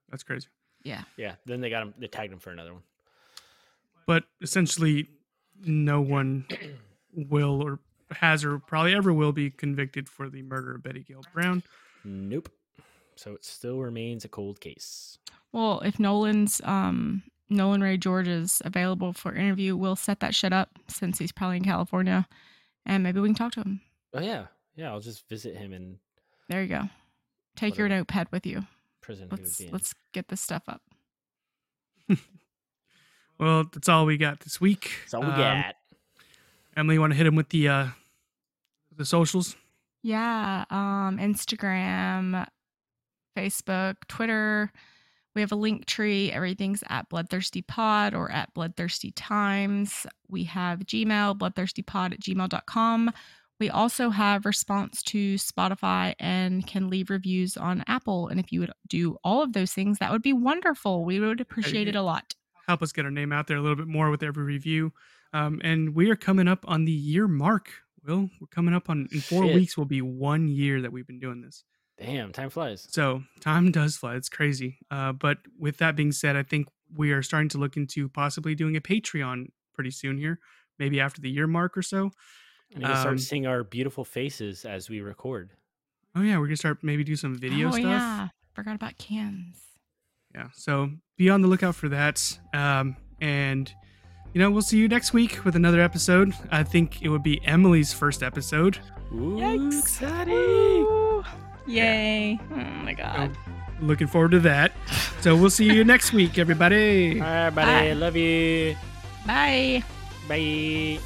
That's crazy. Yeah. Yeah, then they got him, they tagged him for another one. but essentially no one will or has or probably ever will be convicted for the murder of Betty Gail Brown. Nope. So it still remains a cold case. Well, if Nolan's um, Nolan Ray George is available for interview, we'll set that shit up since he's probably in California, and maybe we can talk to him. Oh yeah, yeah. I'll just visit him and. There you go. Take your notepad with you. Prison. Let's let's get this stuff up. Well, that's all we got this week. That's all we um, got. Emily, you want to hit him with the uh, the socials? Yeah, um, Instagram, Facebook, Twitter. We have a link tree. Everything's at Bloodthirsty Pod or at Bloodthirsty Times. We have Gmail, bloodthirsty pod at gmail dot com. We also have response to Spotify and can leave reviews on Apple. And if you would do all of those things, that would be wonderful. We would appreciate it a lot. Help us get our name out there a little bit more with every review. Um, and we are coming up on the year mark, Will. We're coming up on, in four Shit. weeks will be one year that we've been doing this. Damn, time flies. So time does fly. It's crazy. Uh, but with that being said, I think we are starting to look into possibly doing a Patreon pretty soon here, maybe after the year mark or so. And you can start um, seeing our beautiful faces as we record. Oh, yeah. We're going to start maybe do some video oh, stuff. Oh, yeah. Forgot about cans. Yeah. So be on the lookout for that. Um, and, you know, we'll see you next week with another episode. I think it would be Emily's first episode. Ooh, Yikes. Exciting. Ooh. Yay. Yeah. Oh, my God. So, looking forward to that. So we'll see you next week, everybody. All right, buddy. Bye. Love you. Bye. Bye.